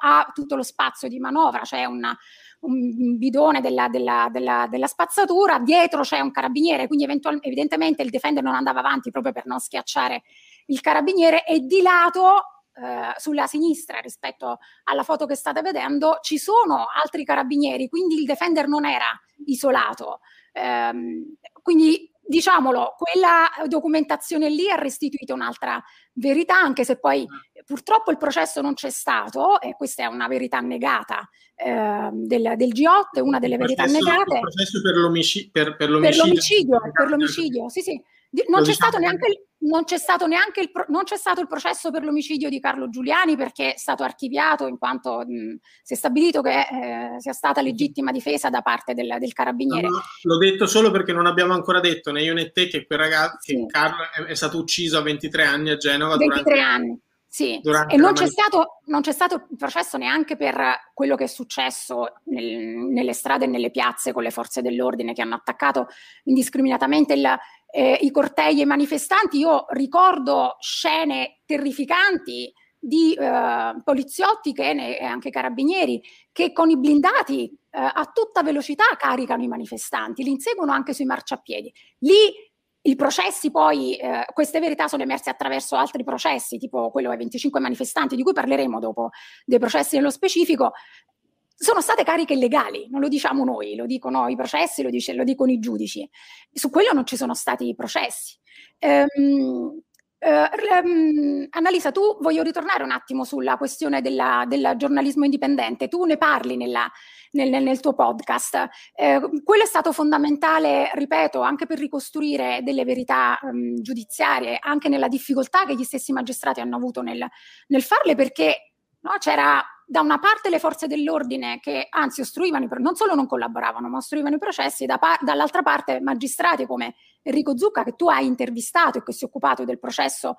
ha tutto lo spazio di manovra, c'è un bidone della spazzatura, dietro c'è un carabiniere, quindi evidentemente il defender non andava avanti proprio per non schiacciare il carabiniere, e di lato, sulla sinistra rispetto alla foto che state vedendo, ci sono altri carabinieri, quindi il defender non era isolato. Quindi, diciamolo, quella documentazione lì ha restituito un'altra verità, anche se poi Purtroppo il processo non c'è stato, e questa è una verità negata del G8, una delle verità negate. Il processo per l'omicidio, sì, sì. Non c'è stato il processo per l'omicidio di Carlo Giuliani, perché è stato archiviato, in quanto si è stabilito che sia stata legittima difesa da parte del carabiniere. No, l'ho detto solo perché non abbiamo ancora detto né io né te che quel ragazzo, sì, che Carlo è stato ucciso a 23 anni a Genova. 23 anni. Sì, e non c'è stato il processo neanche per quello che è successo nelle strade e nelle piazze con le forze dell'ordine che hanno attaccato indiscriminatamente i cortei e i manifestanti. Io ricordo scene terrificanti di poliziotti e anche carabinieri che con i blindati a tutta velocità caricano i manifestanti, li inseguono anche sui marciapiedi. Lì i processi poi, queste verità sono emerse attraverso altri processi, tipo quello ai 25 manifestanti, di cui parleremo dopo, dei processi nello specifico. Sono state cariche illegali, non lo diciamo noi, lo dicono i processi, lo dicono i giudici. Su quello non ci sono stati i processi. Annalisa, tu voglio ritornare un attimo sulla questione del giornalismo indipendente. Tu ne parli nel tuo podcast. Quello è stato fondamentale, ripeto, anche per ricostruire delle verità giudiziarie, anche nella difficoltà che gli stessi magistrati hanno avuto nel farle, perché no, c'era da una parte le forze dell'ordine che anzi ostruivano, non solo non collaboravano, ma ostruivano i processi, e dall'altra parte magistrati come Enrico Zucca, che tu hai intervistato e che si è occupato del processo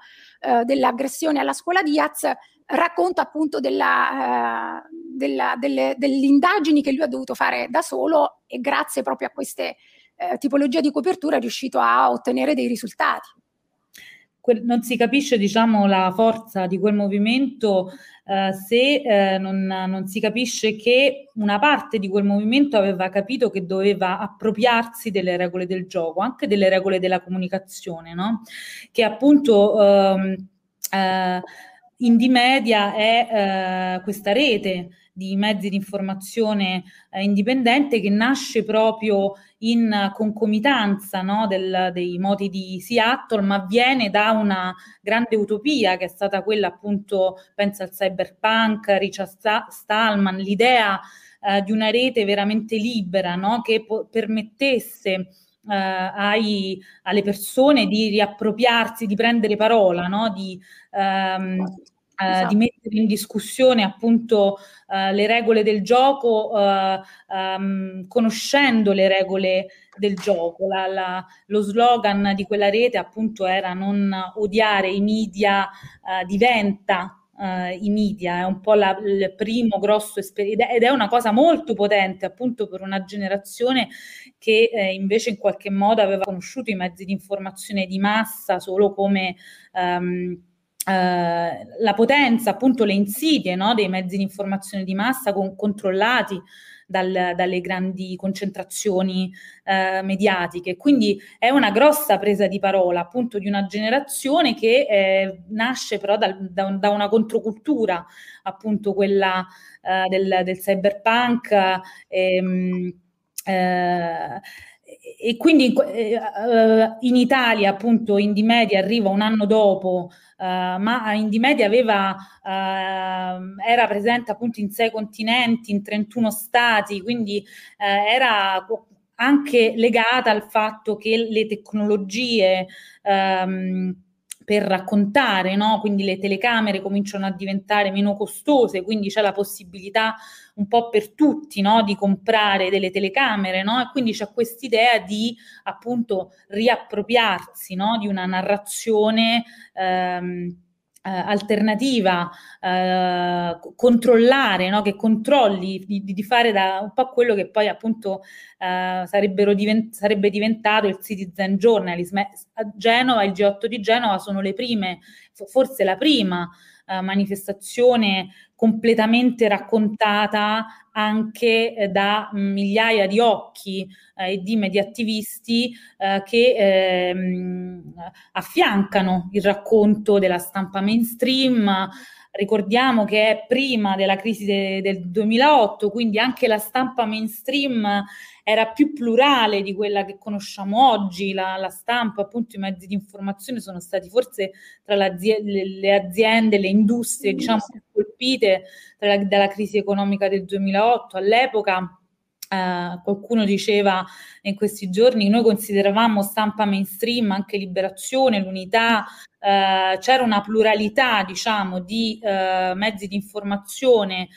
dell'aggressione alla scuola Diaz, racconta appunto delle indagini che lui ha dovuto fare da solo, e grazie proprio a queste tipologie di copertura è riuscito a ottenere dei risultati. Non si capisce, diciamo, la forza di quel movimento se non si capisce che una parte di quel movimento aveva capito che doveva appropriarsi delle regole del gioco, anche delle regole della comunicazione, no? Che appunto Indymedia è questa rete di mezzi di informazione indipendente che nasce proprio in concomitanza, no, dei moti di Seattle, ma viene da una grande utopia che è stata quella, appunto, pensa al cyberpunk, Richard Stallman, l'idea di una rete veramente libera, no, che permettesse alle persone di riappropriarsi, di prendere parola, no, esatto, di mettere in discussione appunto le regole del gioco, conoscendo le regole del gioco. Lo slogan di quella rete appunto era non odiare i media, diventa i media, è un po' il primo grosso ed è una cosa molto potente appunto per una generazione che invece in qualche modo aveva conosciuto i mezzi di informazione di massa solo come la potenza, appunto le insidie, no, dei mezzi di informazione di massa controllati dalle grandi concentrazioni mediatiche. Quindi è una grossa presa di parola appunto di una generazione che nasce però da una controcultura, appunto quella del cyberpunk, e quindi in Italia appunto Indymedia arriva un anno dopo, ma Indymedia era presente appunto in 6 continenti, in 31 stati, quindi era anche legata al fatto che le tecnologie per raccontare, no? Quindi le telecamere cominciano a diventare meno costose, quindi c'è la possibilità un po' per tutti, no, di comprare delle telecamere, no? E quindi c'è quest'idea di appunto riappropriarsi, no, di una narrazione alternativa, controllare, no, che controlli, di fare da un po' quello che poi appunto sarebbe diventato il citizen journalism. A Genova, il G8 di Genova, sono le prime, forse la prima manifestazione completamente raccontata anche da migliaia di occhi e di mediattivisti che affiancano il racconto della stampa mainstream Ricordiamo che è prima della crisi del 2008, quindi anche la stampa mainstream era più plurale di quella che conosciamo oggi. La stampa, appunto, i mezzi di informazione sono stati forse tra le aziende, le industrie, diciamo, colpite dalla crisi economica del 2008. All'epoca qualcuno diceva in questi giorni, noi consideravamo stampa mainstream anche Liberazione, l'Unità, c'era una pluralità, diciamo, di mezzi di informazione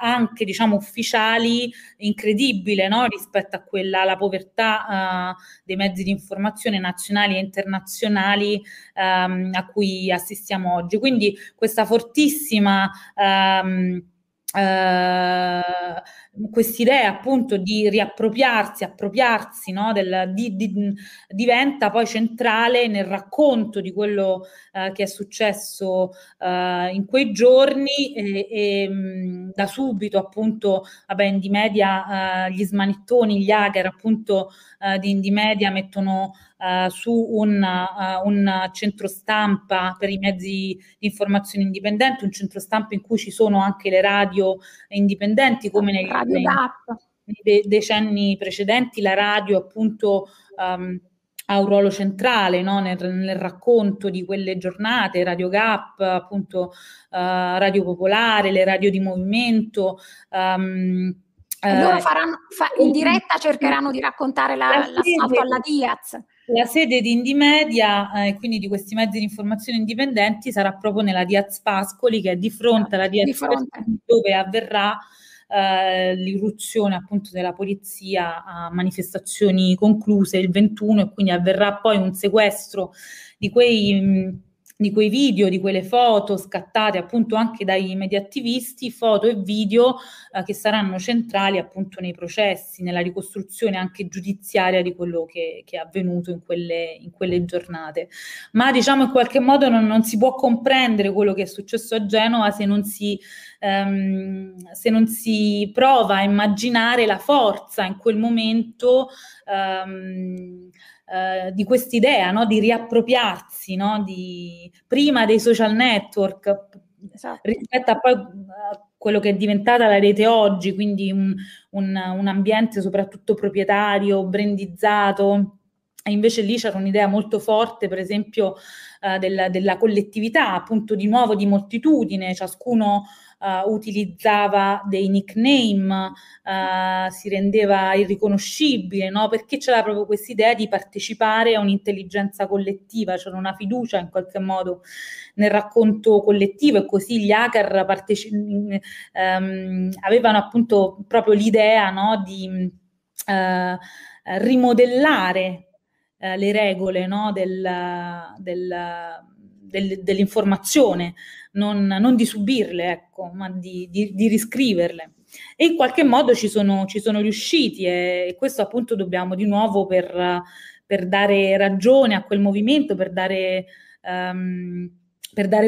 anche, diciamo, ufficiali, incredibile, no? Rispetto a quella, la povertà dei mezzi di informazione nazionali e internazionali a cui assistiamo oggi. Quindi questa fortissima quest'idea, appunto, di appropriarsi, no, diventa poi centrale nel racconto di quello che è successo in quei giorni e da subito, appunto, vabbè, Indymedia, gli smanettoni, gli hacker, appunto, di Indymedia mettono su un centro stampa per i mezzi di informazione indipendente, un centro stampa in cui ci sono anche le radio indipendenti, come nei decenni precedenti la radio, appunto, ha un ruolo centrale, no? nel racconto di quelle giornate, Radio Gap, appunto, Radio Popolare, le radio di movimento. Loro in diretta cercheranno di raccontare l'assalto alla Diaz. La sede di Indymedia, quindi di questi mezzi di informazione indipendenti, sarà proprio nella Diaz Pascoli, che è di fronte alla Diaz Pascoli, dove avverrà l'irruzione, appunto, della polizia a manifestazioni concluse il 21, e quindi avverrà poi un sequestro di quei video, di quelle foto scattate, appunto, anche dai mediattivisti, foto e video che saranno centrali, appunto, nei processi, nella ricostruzione anche giudiziaria di quello che è avvenuto in quelle giornate. Ma, diciamo, in qualche modo non si può comprendere quello che è successo a Genova se non si prova a immaginare la forza in quel momento di quest'idea, no? Di riappropriarsi, no? Prima dei social network, esatto, rispetto a poi quello che è diventata la rete oggi, quindi un ambiente soprattutto proprietario, brandizzato. E invece lì c'era un'idea molto forte, per esempio, della collettività, appunto, di nuovo di moltitudine, ciascuno utilizzava dei nickname, si rendeva irriconoscibile, no? Perché c'era proprio questa idea di partecipare a un'intelligenza collettiva, c'era una fiducia in qualche modo nel racconto collettivo, e così gli hacker avevano, appunto, proprio l'idea, no? Di rimodellare le regole, no, dell'informazione, non di subirle, ecco, ma di riscriverle. E in qualche modo ci sono riusciti, e questo, appunto, dobbiamo di nuovo per dare ragione a quel movimento, per dare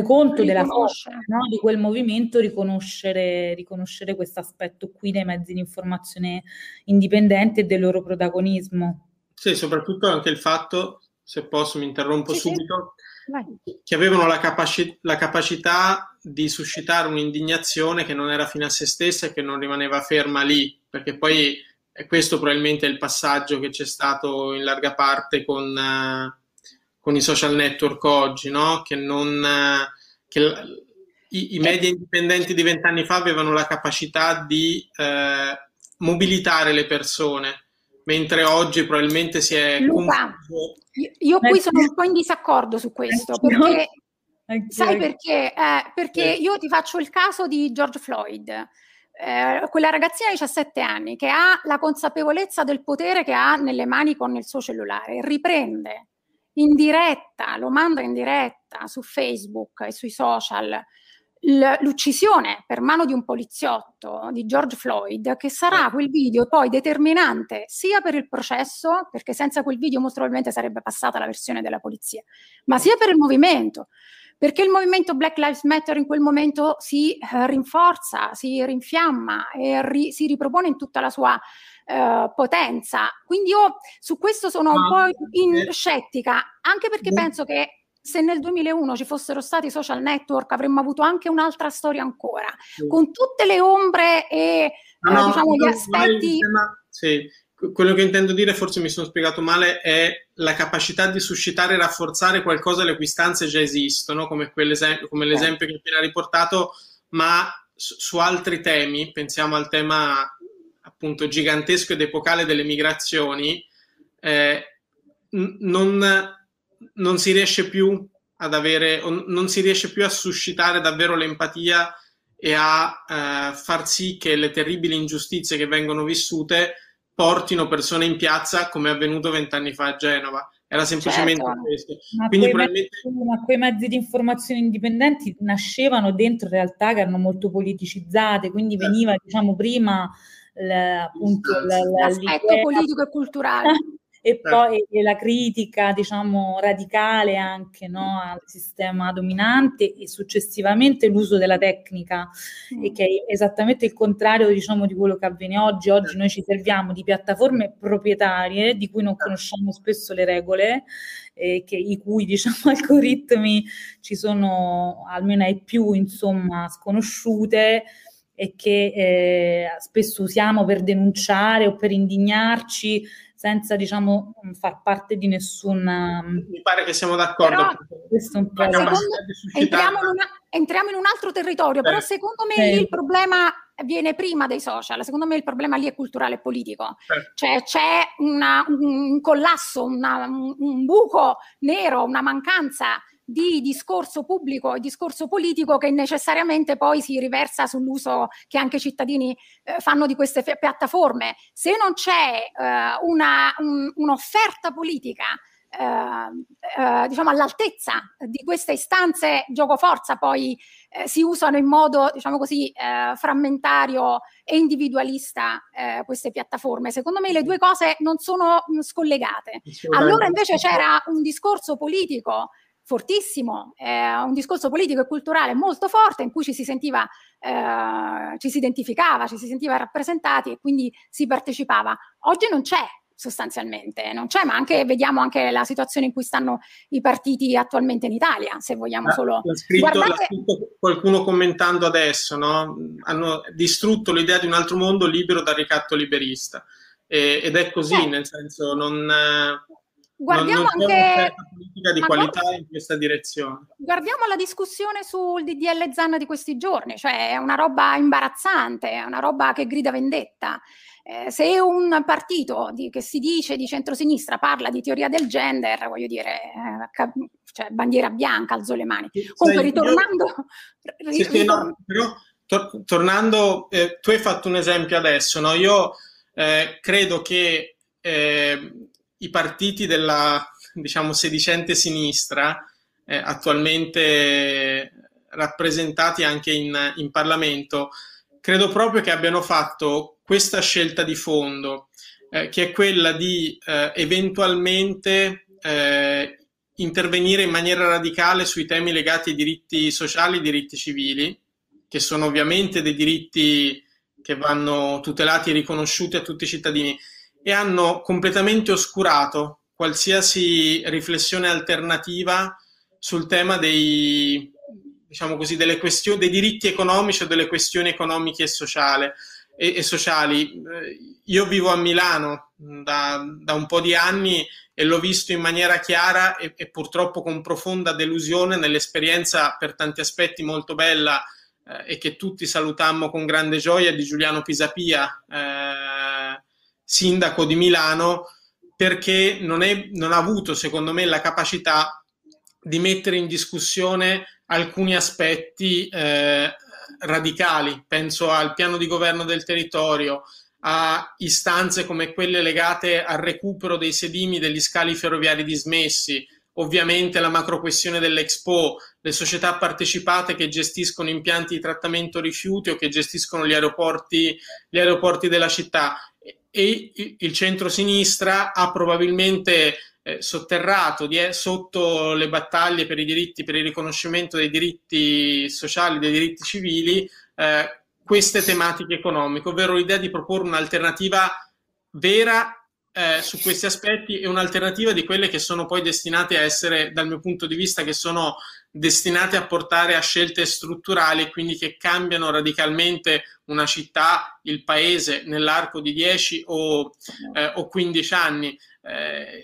conto della forza, no, di quel movimento, riconoscere questo aspetto qui dei mezzi di informazione indipendente e del loro protagonismo. Sì, soprattutto anche il fatto, se posso mi interrompo subito, sì. Che avevano la capacità di suscitare un'indignazione che non era fine a se stessa e che non rimaneva ferma lì, perché poi questo probabilmente è il passaggio che c'è stato in larga parte con i social network oggi, no? I media indipendenti di 20 anni fa avevano la capacità di mobilitare le persone, mentre oggi probabilmente si è... Luca, io qui sono un po' in disaccordo su questo, perché sai perché? Perché io ti faccio il caso di George Floyd, quella ragazzina di 17 anni che ha la consapevolezza del potere che ha nelle mani con il suo cellulare, riprende in diretta, lo manda in diretta su Facebook e sui social, l'uccisione per mano di un poliziotto di George Floyd, che sarà quel video poi determinante sia per il processo, perché senza quel video molto probabilmente sarebbe passata la versione della polizia, ma sia per il movimento, perché il movimento Black Lives Matter in quel momento si rinforza, si rinfiamma e si ripropone in tutta la sua potenza. Quindi io su questo sono un po' scettica, anche perché penso che se nel 2001 ci fossero stati i social network avremmo avuto anche un'altra storia ancora, sì, con tutte le ombre e diciamo gli aspetti... Tema, sì, quello che intendo dire, forse mi sono spiegato male, è la capacità di suscitare e rafforzare qualcosa le cui stanze già esistono, come l'esempio che ho appena riportato, ma su altri temi, pensiamo al tema appunto gigantesco ed epocale delle migrazioni, non si riesce più ad avere, non si riesce più a suscitare davvero l'empatia e a far sì che le terribili ingiustizie che vengono vissute portino persone in piazza, come è avvenuto 20 anni fa a Genova. Era semplicemente questo. Quindi quei mezzi di informazione indipendenti nascevano dentro realtà che erano molto politicizzate, quindi veniva, diciamo, prima appunto l'aspetto politico e culturale. E poi la critica, diciamo, radicale anche, no, al sistema dominante, e successivamente l'uso della tecnica, e che è esattamente il contrario, diciamo, di quello che avviene oggi. Oggi noi ci serviamo di piattaforme proprietarie di cui non conosciamo spesso le regole, i cui, diciamo, algoritmi ci sono, almeno ai più, insomma, sconosciute, e che spesso usiamo per denunciare o per indignarci, senza, diciamo, far parte di nessuna... Mi pare che siamo d'accordo. Però, questo è un po'... entriamo in un altro territorio, però secondo me lì il problema viene prima dei social, secondo me il problema lì è culturale e politico. Cioè c'è un collasso, un buco nero, una mancanza di discorso pubblico e discorso politico che necessariamente poi si riversa sull'uso che anche i cittadini fanno di queste piattaforme. Se non c'è un'offerta politica diciamo all'altezza di queste istanze, giocoforza poi si usano in modo, diciamo così, frammentario e individualista queste piattaforme. Secondo me le due cose non sono scollegate. Allora invece c'era un discorso politico fortissimo, un discorso politico e culturale molto forte in cui ci si sentiva, ci si identificava, ci si sentiva rappresentati e quindi si partecipava. Oggi non c'è, sostanzialmente, non c'è, ma anche vediamo anche la situazione in cui stanno i partiti attualmente in Italia, se vogliamo solo... L'ha scritto qualcuno commentando adesso, no? Hanno distrutto l'idea di un altro mondo libero dal ricatto liberista. Ed è così, nel senso, guardiamo non anche una politica di qualità in questa direzione. Guardiamo la discussione sul DDL Zan di questi giorni, cioè è una roba imbarazzante, è una roba che grida vendetta. Se un partito che si dice di centrosinistra parla di teoria del gender, voglio dire, cioè bandiera bianca, alzo le mani. Comunque tornando, tu hai fatto un esempio adesso, no? Io credo che i partiti della, diciamo, sedicente sinistra, attualmente rappresentati anche in Parlamento, credo proprio che abbiano fatto questa scelta di fondo, che è quella di eventualmente intervenire in maniera radicale sui temi legati ai diritti sociali e ai diritti civili, che sono ovviamente dei diritti che vanno tutelati e riconosciuti a tutti i cittadini, e hanno completamente oscurato qualsiasi riflessione alternativa sul tema delle questioni, dei diritti economici o delle questioni economiche e sociali. Io vivo a Milano da un po' di anni e l'ho visto in maniera chiara e purtroppo con profonda delusione nell'esperienza, per tanti aspetti molto bella e che tutti salutammo con grande gioia, di Giuliano Pisapia, sindaco di Milano, perché non ha avuto, secondo me, la capacità di mettere in discussione alcuni aspetti radicali. Penso al piano di governo del territorio, a istanze come quelle legate al recupero dei sedimi degli scali ferroviari dismessi, ovviamente la macro questione dell'Expo, le società partecipate che gestiscono impianti di trattamento rifiuti o che gestiscono gli aeroporti della città. E il centro-sinistra ha probabilmente sotterrato sotto le battaglie per i diritti, per il riconoscimento dei diritti sociali, dei diritti civili, queste tematiche economiche, ovvero l'idea di proporre un'alternativa vera su questi aspetti è un'alternativa di quelle che sono poi destinate a essere, dal mio punto di vista, che sono destinate a portare a scelte strutturali, quindi che cambiano radicalmente una città, il paese, nell'arco di 10 o 15 anni.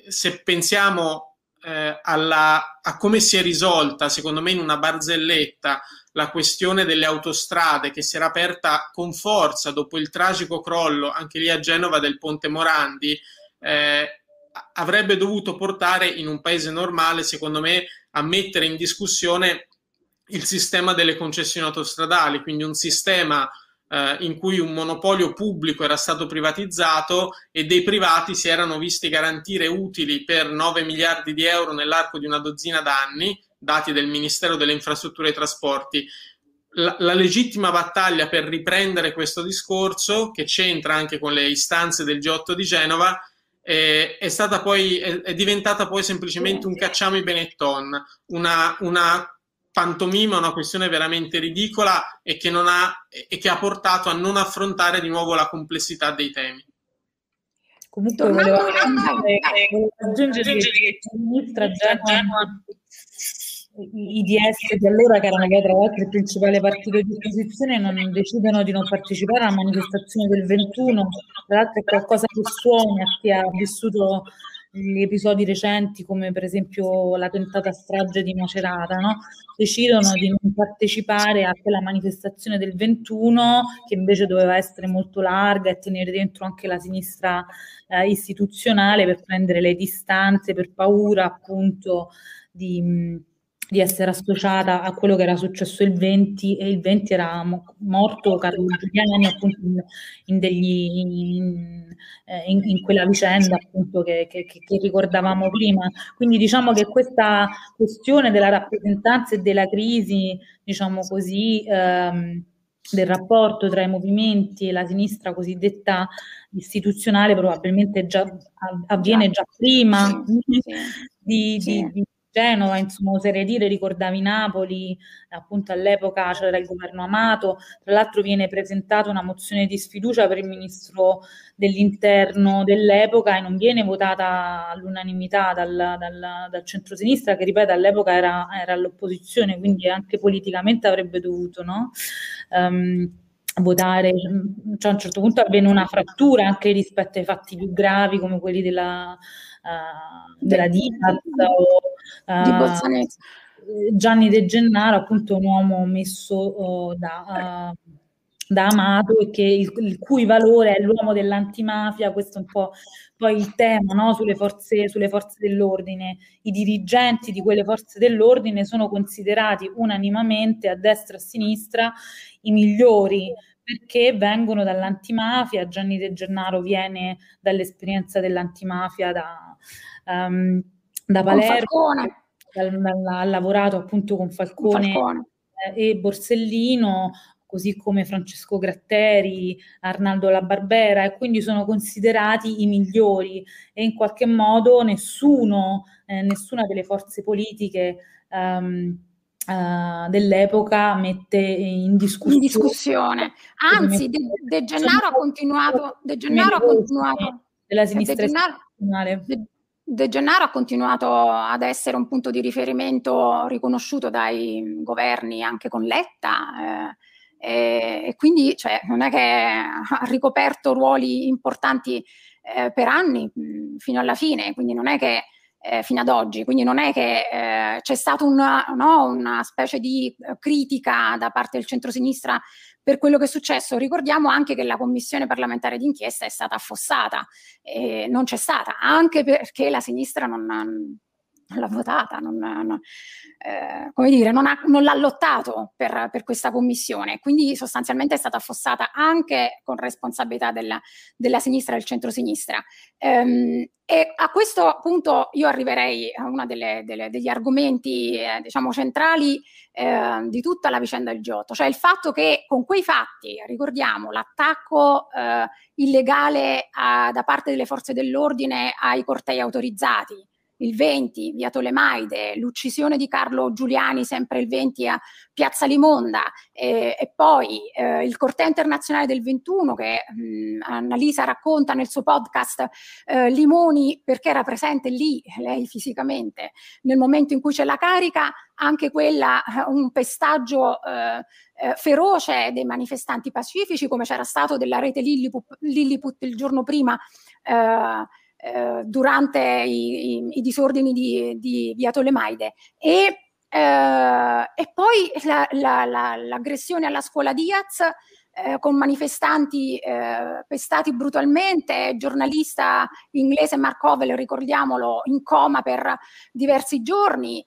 Se pensiamo a come si è risolta, secondo me in una barzelletta, la questione delle autostrade, che si era aperta con forza dopo il tragico crollo, anche lì a Genova, del Ponte Morandi, avrebbe dovuto portare in un paese normale, secondo me, a mettere in discussione il sistema delle concessioni autostradali, quindi un sistema in cui un monopolio pubblico era stato privatizzato e dei privati si erano visti garantire utili per 9 miliardi di euro nell'arco di una dozzina d'anni, dati del Ministero delle Infrastrutture e Trasporti. La legittima battaglia per riprendere questo discorso, che c'entra anche con le istanze del G8 di Genova, è diventata poi semplicemente un cacciami Benetton, una pantomima, una questione veramente ridicola e che, ha portato a non affrontare di nuovo la complessità dei temi. Comunque volevo aggiungere che il ministro Genova, i DS di allora, che erano tra l'altro il principale partito di opposizione, non decidono di non partecipare alla manifestazione del 21, tra l'altro è qualcosa che suona chi ha vissuto gli episodi recenti, come per esempio la tentata strage di Macerata, no? Decidono di non partecipare a quella manifestazione del 21, che invece doveva essere molto larga e tenere dentro anche la sinistra istituzionale, per prendere le distanze, per paura appunto di essere associata a quello che era successo il 20, e il 20 era morto Carlo Giuliani, appunto in quella vicenda appunto che ricordavamo prima. Quindi diciamo che questa questione della rappresentanza e della crisi, diciamo così, del rapporto tra i movimenti e la sinistra cosiddetta istituzionale probabilmente già avviene già prima di Genova, insomma, oserei dire. Ricordavi Napoli, appunto all'epoca c'era il governo Amato, tra l'altro viene presentata una mozione di sfiducia per il ministro dell'interno dell'epoca e non viene votata all'unanimità dal centrosinistra, che ripeto all'epoca era all'opposizione, quindi anche politicamente avrebbe dovuto, no? Votare, cioè a un certo punto avviene una frattura anche rispetto ai fatti più gravi come quelli della Diaz o di Bolzanetti. Gianni De Gennaro, appunto un uomo messo da Amato, e che il cui valore è l'uomo dell'antimafia. Questo è un po' poi il tema, no? Sulle forze dell'ordine. I dirigenti di quelle forze dell'ordine sono considerati unanimemente, a destra e a sinistra, i migliori, perché vengono dall'antimafia. Gianni De Gennaro viene dall'esperienza dell'antimafia da Palermo, ha lavorato appunto con Falcone. E Borsellino, così come Francesco Gratteri, Arnaldo La Barbera, e quindi sono considerati i migliori, e in qualche modo nessuna delle forze politiche dell'epoca mette in discussione. Anzi, De Gennaro ha continuato. De Gennaro ha continuato ad essere un punto di riferimento riconosciuto dai governi anche con Letta. E quindi, cioè, non è che ha ricoperto ruoli importanti per anni fino alla fine, quindi non è che fino ad oggi, quindi non è che c'è stata una specie di critica da parte del centrosinistra per quello che è successo. Ricordiamo anche che la commissione parlamentare d'inchiesta è stata affossata, non c'è stata, anche perché la sinistra non l'ha votata, non l'ha lottato per questa commissione, quindi sostanzialmente è stata affossata anche con responsabilità della sinistra e del centrosinistra. E a questo punto io arriverei a uno degli argomenti diciamo centrali di tutta la vicenda del G8, cioè il fatto che con quei fatti, ricordiamo l'attacco illegale da parte delle forze dell'ordine ai cortei autorizzati, il 20, via Tolemaide, l'uccisione di Carlo Giuliani sempre il 20 a Piazza Limonda, e poi il corteo internazionale del 21 che Annalisa racconta nel suo podcast, Limoni, perché era presente lì, lei fisicamente, nel momento in cui c'è la carica, anche quella un pestaggio feroce dei manifestanti pacifici, come c'era stato della rete Lilliput il giorno prima, durante i disordini di via Tolemaide, e poi l'aggressione alla scuola Diaz, con manifestanti pestati brutalmente, giornalista inglese Mark Hovell, ricordiamolo, in coma per diversi giorni,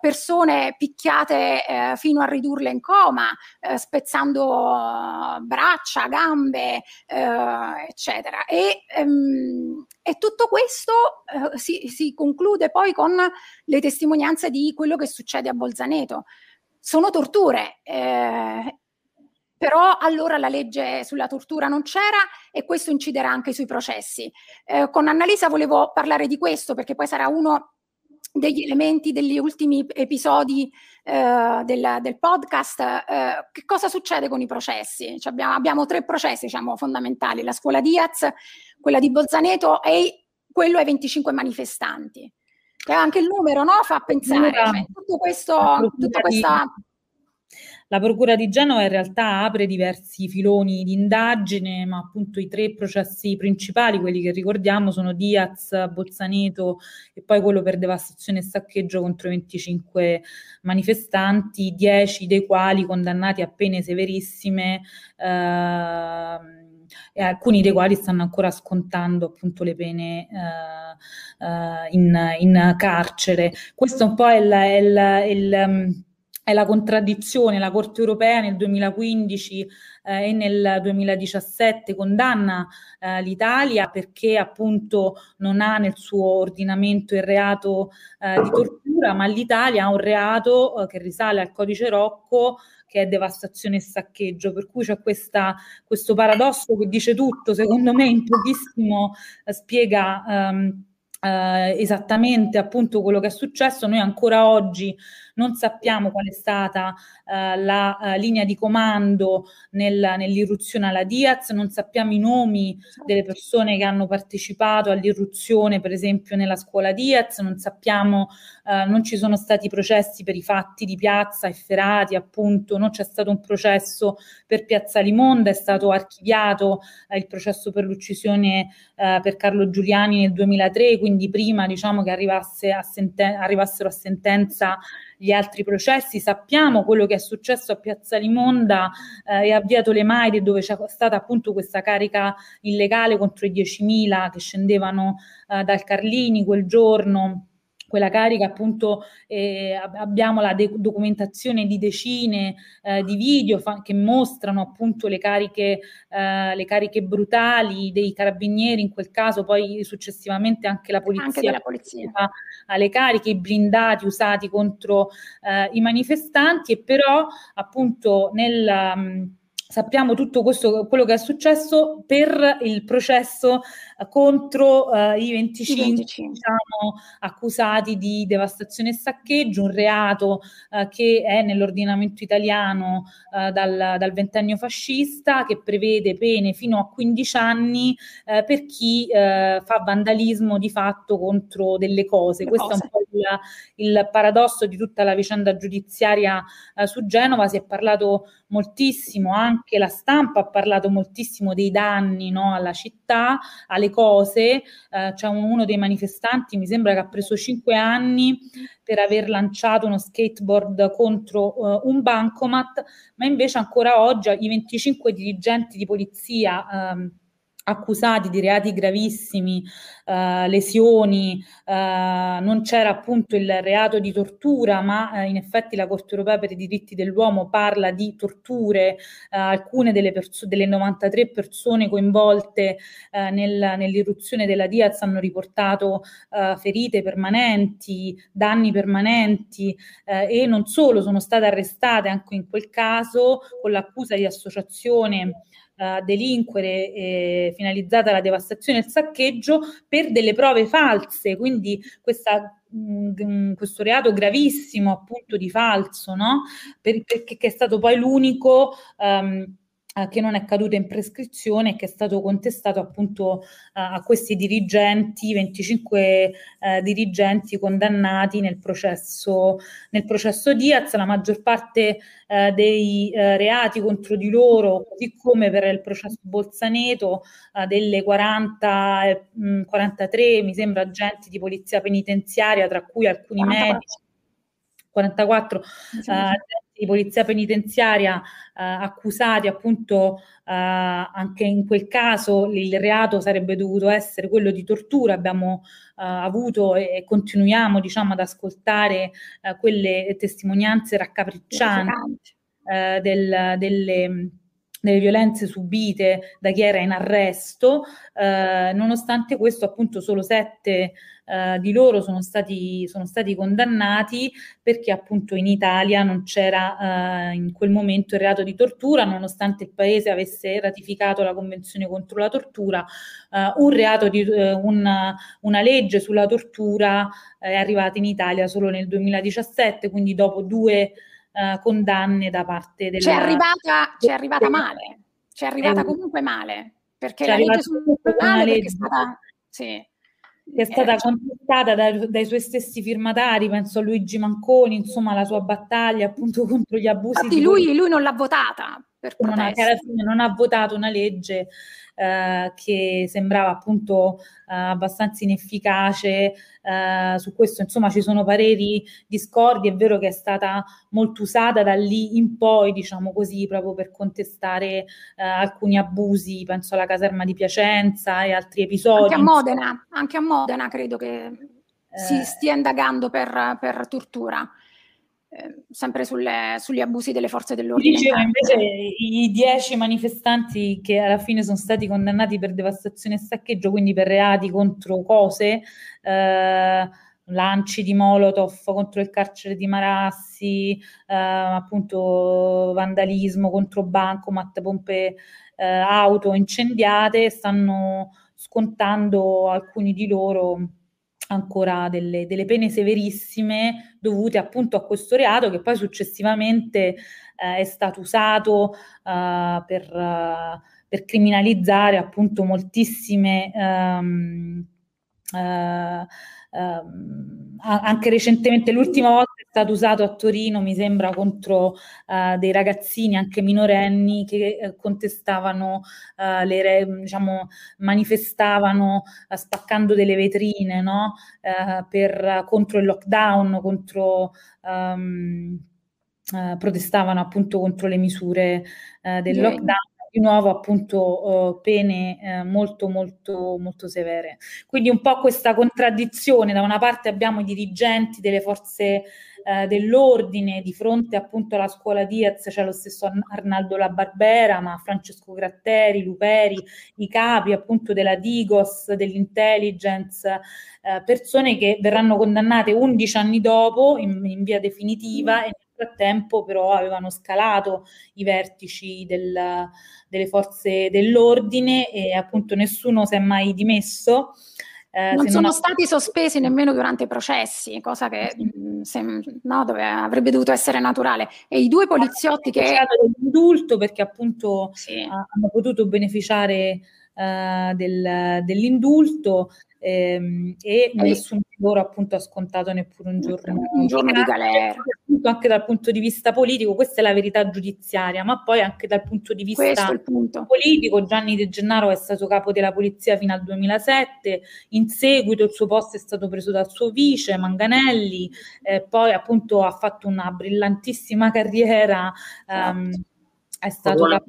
persone picchiate fino a ridurle in coma, spezzando braccia, gambe, eccetera. E tutto questo si conclude poi con le testimonianze di quello che succede a Bolzaneto. Sono torture, però allora la legge sulla tortura non c'era, e questo inciderà anche sui processi. Con Annalisa volevo parlare di questo, perché poi sarà uno degli elementi degli ultimi episodi del podcast. Che cosa succede con i processi? Cioè abbiamo tre processi, diciamo, fondamentali: la scuola Diaz, quella di Bolzaneto e quello ai 25 manifestanti. Cioè anche il numero, no? Fa pensare. Cioè, tutta questa... La Procura di Genova in realtà apre diversi filoni di indagine, ma appunto i tre processi principali, quelli che ricordiamo, sono Diaz, Bolzaneto e poi quello per devastazione e saccheggio contro 25 manifestanti, 10 dei quali condannati a pene severissime, e alcuni dei quali stanno ancora scontando appunto le pene in carcere. Questo un po' è la contraddizione. La Corte europea nel 2015 e nel 2017 condanna l'Italia perché appunto non ha nel suo ordinamento il reato di tortura, ma l'Italia ha un reato che risale al codice Rocco, che è devastazione e saccheggio, per cui c'è questo paradosso che dice tutto, secondo me in pochissimo spiega esattamente appunto quello che è successo. Noi ancora oggi non sappiamo qual è stata la linea di comando nell'irruzione alla Diaz, non sappiamo i nomi delle persone che hanno partecipato all'irruzione, per esempio nella scuola Diaz, non sappiamo, non ci sono stati processi per i fatti di piazza efferati, appunto non c'è stato un processo per Piazza Limonda, è stato archiviato il processo per l'uccisione per Carlo Giuliani nel 2003, quindi prima diciamo che arrivassero a sentenza gli altri processi. Sappiamo quello che è successo a Piazza Limonda e a via Tolemaide, dove c'è stata appunto questa carica illegale contro i 10.000 che scendevano dal Carlini quel giorno. Quella carica appunto, abbiamo la documentazione di decine di video che mostrano appunto le cariche brutali dei carabinieri, in quel caso, poi successivamente anche la polizia, alle cariche, i blindati usati contro i manifestanti. E però appunto sappiamo tutto questo, quello che è successo per il processo contro i 25 diciamo, accusati di devastazione e saccheggio, un reato che è nell'ordinamento italiano dal ventennio fascista, che prevede pene fino a 15 anni per chi fa vandalismo di fatto contro delle cose. Questo è un po' il paradosso di tutta la vicenda giudiziaria su Genova. Si è parlato moltissimo, anche la stampa ha parlato moltissimo dei danni, no, alla città, alle cose. C'è uno dei manifestanti, mi sembra, che ha preso 5 anni per aver lanciato uno skateboard contro un bancomat, ma invece ancora oggi i 25 dirigenti di polizia accusati di reati gravissimi, lesioni, non c'era appunto il reato di tortura, ma in effetti la Corte europea per i diritti dell'uomo parla di torture. Alcune delle 93 persone coinvolte nell'irruzione della Diaz hanno riportato ferite permanenti, danni permanenti, e non solo, sono state arrestate anche in quel caso con l'accusa di associazione a delinquere finalizzata alla devastazione e al saccheggio per delle prove false, quindi questo reato gravissimo appunto di falso, no? Perché che è stato poi l'unico che non è caduto in prescrizione e che è stato contestato appunto a questi dirigenti, 25 dirigenti condannati nel processo Diaz. La maggior parte dei reati contro di loro, così come per il processo Bolzaneto, delle 43 mi sembra agenti di polizia penitenziaria, tra cui alcuni medici, 44 di polizia penitenziaria accusati appunto anche in quel caso il reato sarebbe dovuto essere quello di tortura. Abbiamo avuto e continuiamo diciamo ad ascoltare quelle testimonianze raccapriccianti delle violenze subite da chi era in arresto. Nonostante questo appunto solo 7 di loro sono stati condannati, perché appunto in Italia non c'era in quel momento il reato di tortura, nonostante il paese avesse ratificato la Convenzione contro la tortura. Una legge sulla tortura è arrivata in Italia solo nel 2017, quindi dopo 2 condanne da parte della... C'è arrivata male, c'è arrivata comunque male, perché la legge sul penale è stata contestata dai suoi stessi firmatari, penso a Luigi Manconi, insomma la sua battaglia appunto contro gli abusi. Infatti lui non l'ha votata, per protesta. Alla fine non ha votato una legge che sembrava appunto abbastanza inefficace. Su questo insomma ci sono pareri discordi. È vero che è stata molto usata da lì in poi, diciamo così, proprio per contestare alcuni abusi, penso alla caserma di Piacenza e altri episodi. Anche a Modena credo che si stia indagando per tortura. Sempre sugli abusi delle forze dell'ordine. Dicevo, invece i 10 manifestanti che alla fine sono stati condannati per devastazione e saccheggio, quindi per reati contro cose, lanci di Molotov contro il carcere di Marassi, appunto vandalismo contro bancomat, pompe auto incendiate, stanno scontando alcuni di loro ancora delle pene severissime dovute appunto a questo reato, che poi successivamente è stato usato per criminalizzare appunto moltissime anche recentemente, l'ultima volta è stato usato a Torino mi sembra contro dei ragazzini anche minorenni che contestavano diciamo manifestavano spaccando delle vetrine, no? Contro il lockdown, protestavano appunto contro le misure del lockdown. Di nuovo appunto pene molto molto molto severe. Quindi un po' questa contraddizione: da una parte abbiamo i dirigenti delle forze dell'ordine, di fronte appunto alla scuola Diaz c'è lo stesso Arnaldo La Barbera, ma Francesco Gratteri, Luperi, i capi appunto della Digos, dell'intelligence, persone che verranno condannate 11 anni dopo in via definitiva, e tempo però avevano scalato i vertici delle forze dell'ordine, e appunto nessuno si è mai dimesso. Non sono stati sospesi nemmeno durante i processi, cosa che avrebbe dovuto essere naturale. E i 2 poliziotti che... Indulto, perché appunto hanno potuto beneficiare dell'indulto, e nessuno di loro appunto ha scontato neppure un giorno di galera. Anche dal punto di vista politico, questa è la verità giudiziaria, ma poi anche dal punto di vista politico, Gianni De Gennaro è stato capo della polizia fino al 2007, in seguito il suo posto è stato preso dal suo vice Manganelli, poi appunto ha fatto una brillantissima carriera, è stato capo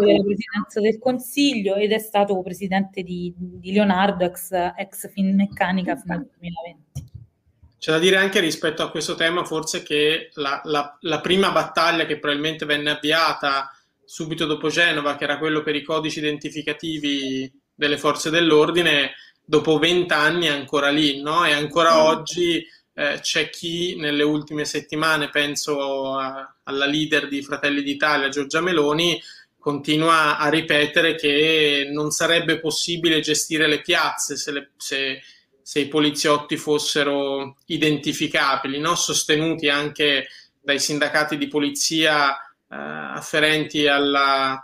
della presidenza del Consiglio ed è stato presidente di Leonardo, ex Finmeccanica, fino al 2020. C'è da dire anche rispetto a questo tema forse che la prima battaglia che probabilmente venne avviata subito dopo Genova, che era quello per i codici identificativi delle forze dell'ordine, dopo 20 anni è ancora lì, no? E ancora oggi c'è chi nelle ultime settimane, penso alla leader di Fratelli d'Italia Giorgia Meloni, continua a ripetere che non sarebbe possibile gestire le piazze se i poliziotti fossero identificabili, no? Sostenuti anche dai sindacati di polizia afferenti al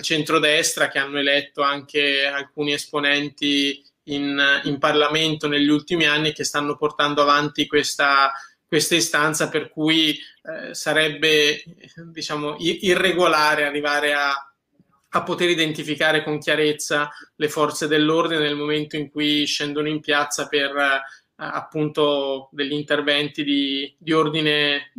centrodestra, che hanno eletto anche alcuni esponenti in Parlamento negli ultimi anni, che stanno portando avanti questa istanza, per cui sarebbe, diciamo, irregolare arrivare a poter identificare con chiarezza le forze dell'ordine nel momento in cui scendono in piazza per appunto degli interventi di ordine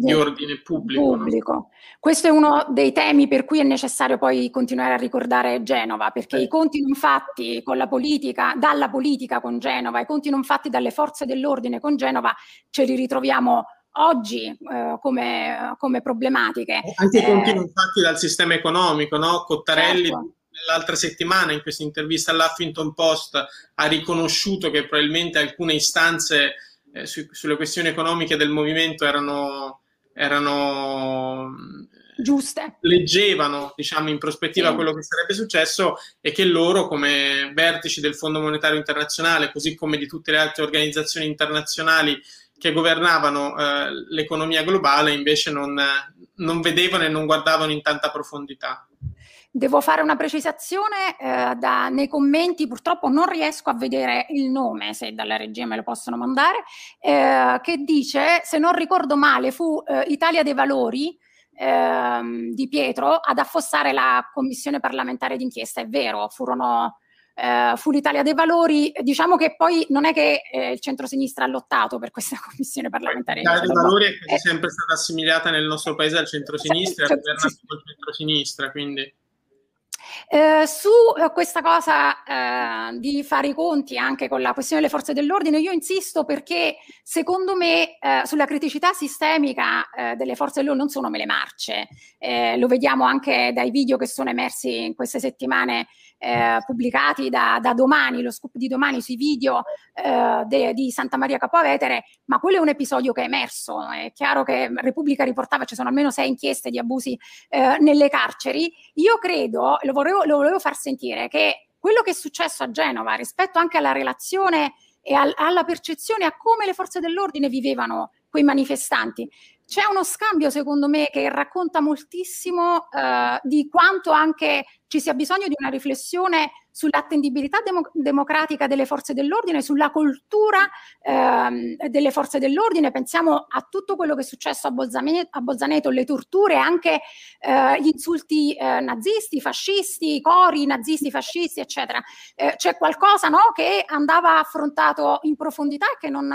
pubblico. No? Questo è uno dei temi per cui è necessario poi continuare a ricordare Genova, perché i conti non fatti con la politica, dalla politica con Genova, i conti non fatti dalle forze dell'ordine con Genova, ce li ritroviamo oggi come problematiche. Anche i conti non fatti dal sistema economico, no? Cottarelli, certo, l'altra settimana in questa intervista all'Huffington Post ha riconosciuto che probabilmente alcune istanze sulle questioni economiche del movimento erano giuste, leggevano, diciamo, in prospettiva quello che sarebbe successo, e che loro, come vertici del Fondo Monetario Internazionale, così come di tutte le altre organizzazioni internazionali che governavano l'economia globale, invece non vedevano e non guardavano in tanta profondità. Devo fare una precisazione nei commenti, purtroppo non riesco a vedere il nome, se dalla regia me lo possono mandare, che dice, se non ricordo male, fu Italia dei Valori di Pietro ad affossare la commissione parlamentare d'inchiesta. È vero, fu l'Italia dei Valori, diciamo che poi non è che il centrosinistra ha lottato per questa commissione parlamentare. L'Italia dei Valori è quasi sempre stata assimilata nel nostro paese al centrosinistra, cioè, al centrosinistra, quindi... su questa cosa di fare i conti anche con la questione delle forze dell'ordine, io insisto, perché secondo me sulla criticità sistemica delle forze dell'ordine non sono mele marce, lo vediamo anche dai video che sono emersi in queste settimane, pubblicati da Domani, lo scoop di Domani sui video di Santa Maria Capua Vetere, ma quello è un episodio che è emerso. È chiaro che Repubblica riportava, ci sono almeno 6 inchieste di abusi nelle carceri. Io credo, lo volevo far sentire, che quello che è successo a Genova, rispetto anche alla relazione e alla percezione a come le forze dell'ordine vivevano quei manifestanti, c'è uno scambio, secondo me, che racconta moltissimo di quanto anche ci sia bisogno di una riflessione sull'attendibilità democratica delle forze dell'ordine, sulla cultura delle forze dell'ordine. Pensiamo a tutto quello che è successo a Bolzaneto, le torture, anche gli insulti nazisti, fascisti, i cori nazisti, fascisti, eccetera. C'è qualcosa, no, che andava affrontato in profondità e che non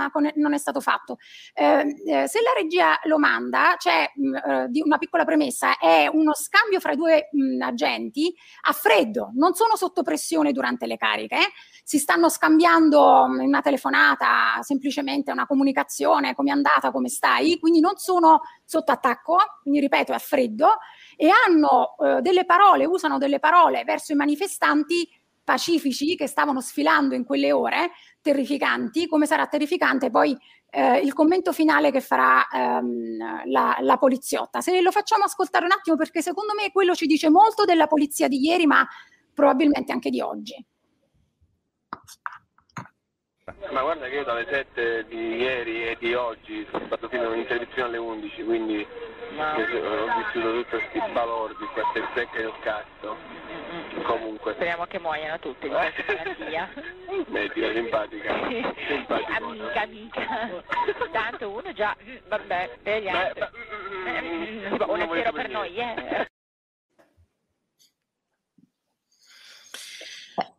è stato fatto. Se la regia lo manda, c'è una piccola premessa, è uno scambio fra i due agenti a freddo, non sono sotto pressione durante le cariche, si stanno scambiando una telefonata, semplicemente una comunicazione, come è andata, come stai, quindi non sono sotto attacco, quindi ripeto, è a freddo, e hanno usano delle parole verso i manifestanti pacifici che stavano sfilando in quelle ore, terrificanti. Come sarà terrificante poi il commento finale che farà la poliziotta. Se lo facciamo ascoltare un attimo, perché secondo me quello ci dice molto della polizia di ieri, ma probabilmente anche di oggi. Ma guarda che io dalle 7 di ieri e di oggi sono stato fino a un'interdizione alle 11, quindi ho vissuto tutti questi balordi, queste secche del cazzo. Comunque speriamo che muoiano tutti di questa malattia. Media, simpatica, simpatica. Amica. Tanto uno già, vabbè, per gli altri. Un attimo per noi, eh.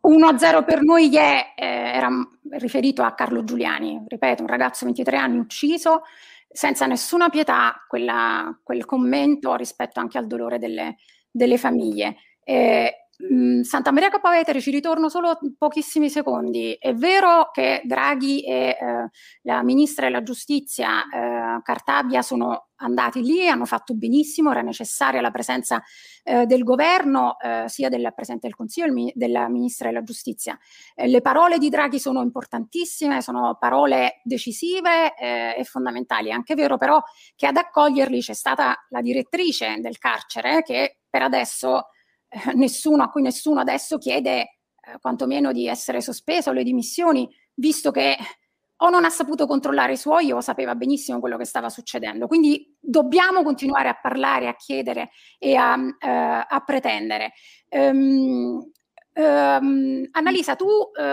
1-0 per noi era riferito a Carlo Giuliani, ripeto, un ragazzo 23 anni ucciso senza nessuna pietà, quel commento rispetto anche al dolore delle famiglie. Santa Maria Capua Vetere, ci ritorno solo pochissimi secondi. È vero che Draghi e la ministra della giustizia Cartabia sono andati lì, hanno fatto benissimo, era necessaria la presenza del governo, sia della Presidente del Consiglio che della Ministra della Giustizia. Le parole di Draghi sono importantissime, sono parole decisive e fondamentali. È anche vero però che ad accoglierli c'è stata la direttrice del carcere, che per adesso nessuno, a cui nessuno adesso chiede quantomeno di essere sospeso o le dimissioni, visto che o non ha saputo controllare i suoi o sapeva benissimo quello che stava succedendo. Quindi dobbiamo continuare a parlare, a chiedere e a pretendere. Annalisa, tu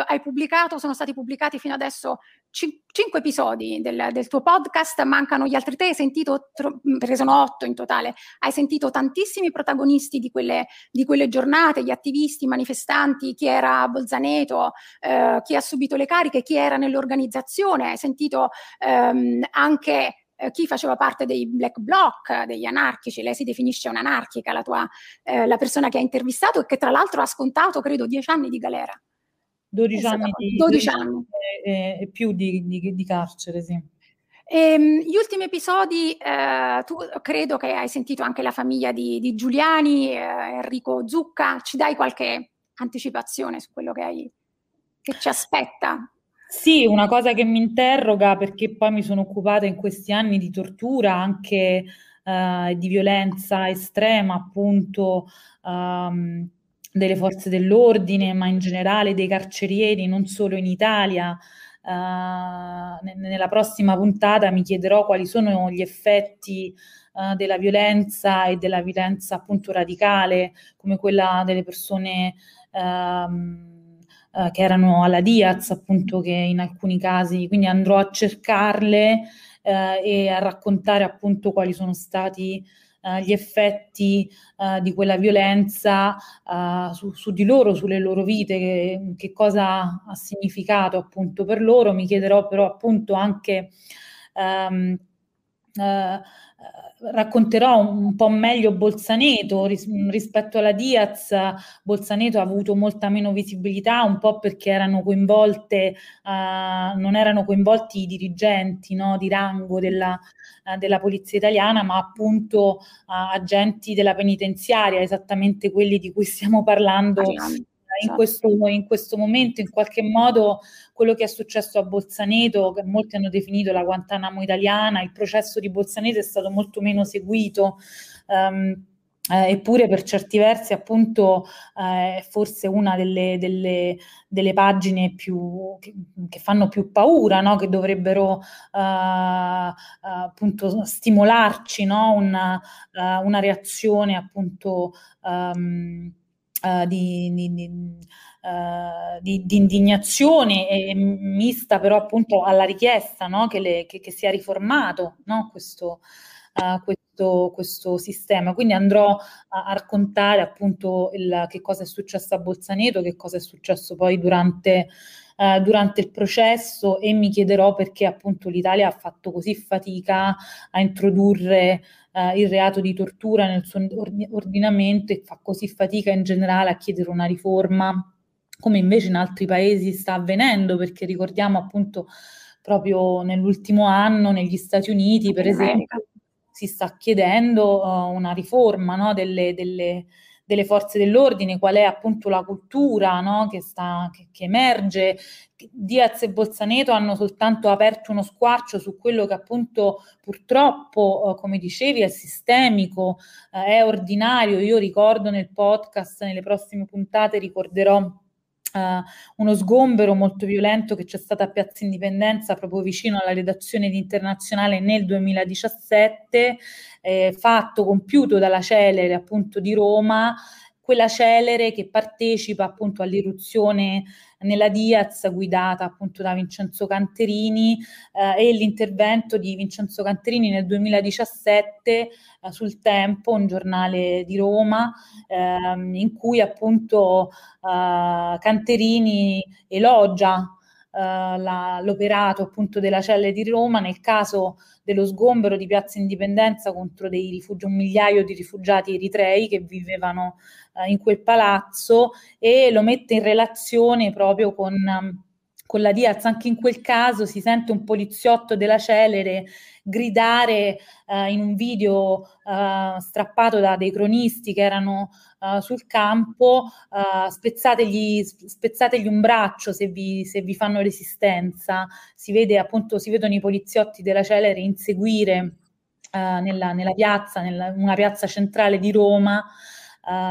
hai pubblicato, sono stati pubblicati fino adesso 5 episodi del tuo podcast, mancano gli altri 3, hai sentito, perché sono 8 in totale, hai sentito tantissimi protagonisti di quelle giornate, gli attivisti, i manifestanti, chi era a Bolzaneto, chi ha subito le cariche, chi era nell'organizzazione, hai sentito anche chi faceva parte dei black bloc, degli anarchici. Lei si definisce un'anarchica, la persona che ha intervistato, e che tra l'altro ha scontato, credo, 10 anni di galera. 12 anni. E più di carcere, sì. Gli ultimi episodi, tu credo che hai sentito anche la famiglia di Giuliani, Enrico Zucca. Ci dai qualche anticipazione su quello che ci aspetta? Sì, una cosa che mi interroga, perché poi mi sono occupata in questi anni di tortura, anche di violenza estrema, appunto, delle forze dell'ordine, ma in generale dei carcerieri, non solo in Italia. Nella prossima puntata mi chiederò quali sono gli effetti della violenza e della violenza appunto radicale, come quella delle persone che erano alla Diaz, appunto, che in alcuni casi, quindi andrò a cercarle e a raccontare appunto quali sono stati gli effetti di quella violenza su di loro, sulle loro vite, che cosa ha significato appunto per loro. Mi chiederò però appunto anche racconterò un po' meglio Bolzaneto. Rispetto alla Diaz, Bolzaneto ha avuto molta meno visibilità, un po' perché non erano coinvolti i dirigenti, no, di rango della polizia italiana, ma appunto agenti della penitenziaria, esattamente quelli di cui stiamo parlando in questo momento. In qualche modo quello che è successo a Bolzaneto, che molti hanno definito la Guantanamo italiana, il processo di Bolzaneto è stato molto meno seguito, eppure per certi versi appunto è forse una delle pagine che fanno più paura, no? Che dovrebbero appunto stimolarci, no? Una reazione appunto di indignazione, e mista però appunto alla richiesta, no? che sia riformato, no? questo sistema. Quindi andrò a raccontare appunto che cosa è successo a Bolzaneto, che cosa è successo poi durante il processo, e mi chiederò perché appunto l'Italia ha fatto così fatica a introdurre il reato di tortura nel suo ordinamento, e fa così fatica in generale a chiedere una riforma, come invece in altri paesi sta avvenendo, perché ricordiamo appunto proprio nell'ultimo anno negli Stati Uniti, per esempio, si sta chiedendo una riforma, no, delle forze dell'ordine, qual è appunto la cultura, no, che emerge. Diaz e Bolzaneto hanno soltanto aperto uno squarcio su quello che appunto purtroppo, come dicevi, è sistemico, è ordinario. Io ricordo nel podcast, nelle prossime puntate ricorderò uno sgombero molto violento che c'è stato a Piazza Indipendenza, proprio vicino alla redazione di Internazionale, nel 2017, compiuto dalla Celere appunto di Roma, quella Celere che partecipa appunto all'irruzione nella Diaz, guidata appunto da Vincenzo Canterini, e l'intervento di Vincenzo Canterini nel 2017 sul Tempo, un giornale di Roma, in cui appunto Canterini elogia l'operato appunto della Celere di Roma nel caso dello sgombero di Piazza Indipendenza contro un migliaio di rifugiati eritrei che vivevano in quel palazzo, e lo mette in relazione proprio con la Diaz. Anche in quel caso si sente un poliziotto della Celere gridare in un video strappato da dei cronisti che erano sul campo: spezzategli un braccio se vi fanno resistenza. Si vedono i poliziotti della Celere inseguire nella piazza, una piazza centrale di Roma,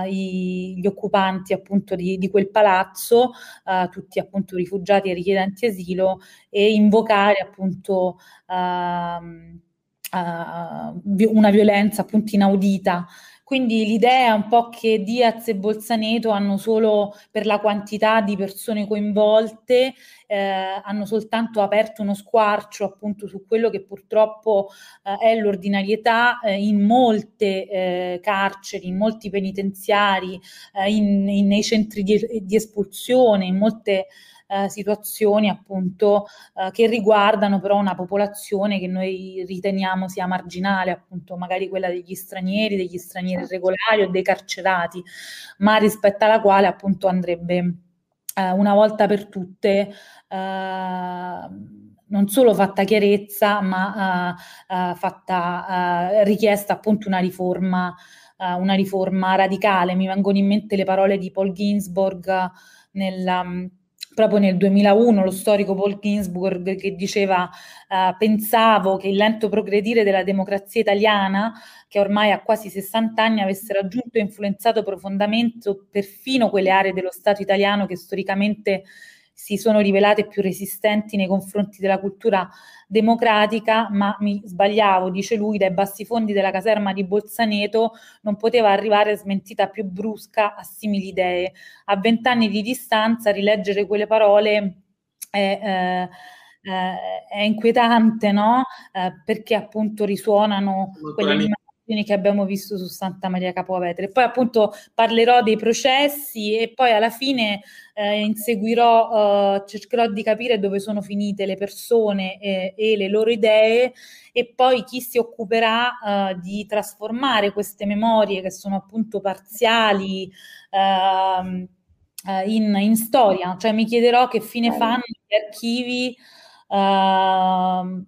gli occupanti appunto di quel palazzo, tutti appunto rifugiati e richiedenti asilo, e invocare appunto una violenza appunto inaudita. Quindi l'idea è un po' che Diaz e Bolzaneto hanno solo, per la quantità di persone coinvolte, hanno soltanto aperto uno squarcio appunto su quello che purtroppo è l'ordinarietà in molte carceri, in molti penitenziari, nei centri di espulsione, in molte situazioni appunto che riguardano però una popolazione che noi riteniamo sia marginale, appunto magari quella degli stranieri regolari o dei carcerati, ma rispetto alla quale appunto andrebbe una volta per tutte non solo fatta chiarezza, ma fatta richiesta appunto una riforma radicale. Mi vengono in mente le parole di Paul Ginsburg proprio nel 2001, lo storico Paul Ginsburg, che diceva pensavo che il lento progredire della democrazia italiana, che ormai ha quasi 60 anni, avesse raggiunto e influenzato profondamente perfino quelle aree dello Stato italiano che storicamente si sono rivelate più resistenti nei confronti della cultura democratica, ma mi sbagliavo, dice lui, dai bassi fondi della caserma di Bolzaneto non poteva arrivare smentita più brusca a simili idee. A 20 anni di distanza rileggere quelle parole è inquietante, no? Perché appunto risuonano quelle immagini che abbiamo visto su Santa Maria Capua Vetere. Poi appunto parlerò dei processi e poi alla fine cercherò di capire dove sono finite le persone e le loro idee, e poi chi si occuperà di trasformare queste memorie, che sono appunto parziali, in storia. Cioè mi chiederò che fine fanno gli archivi. Quello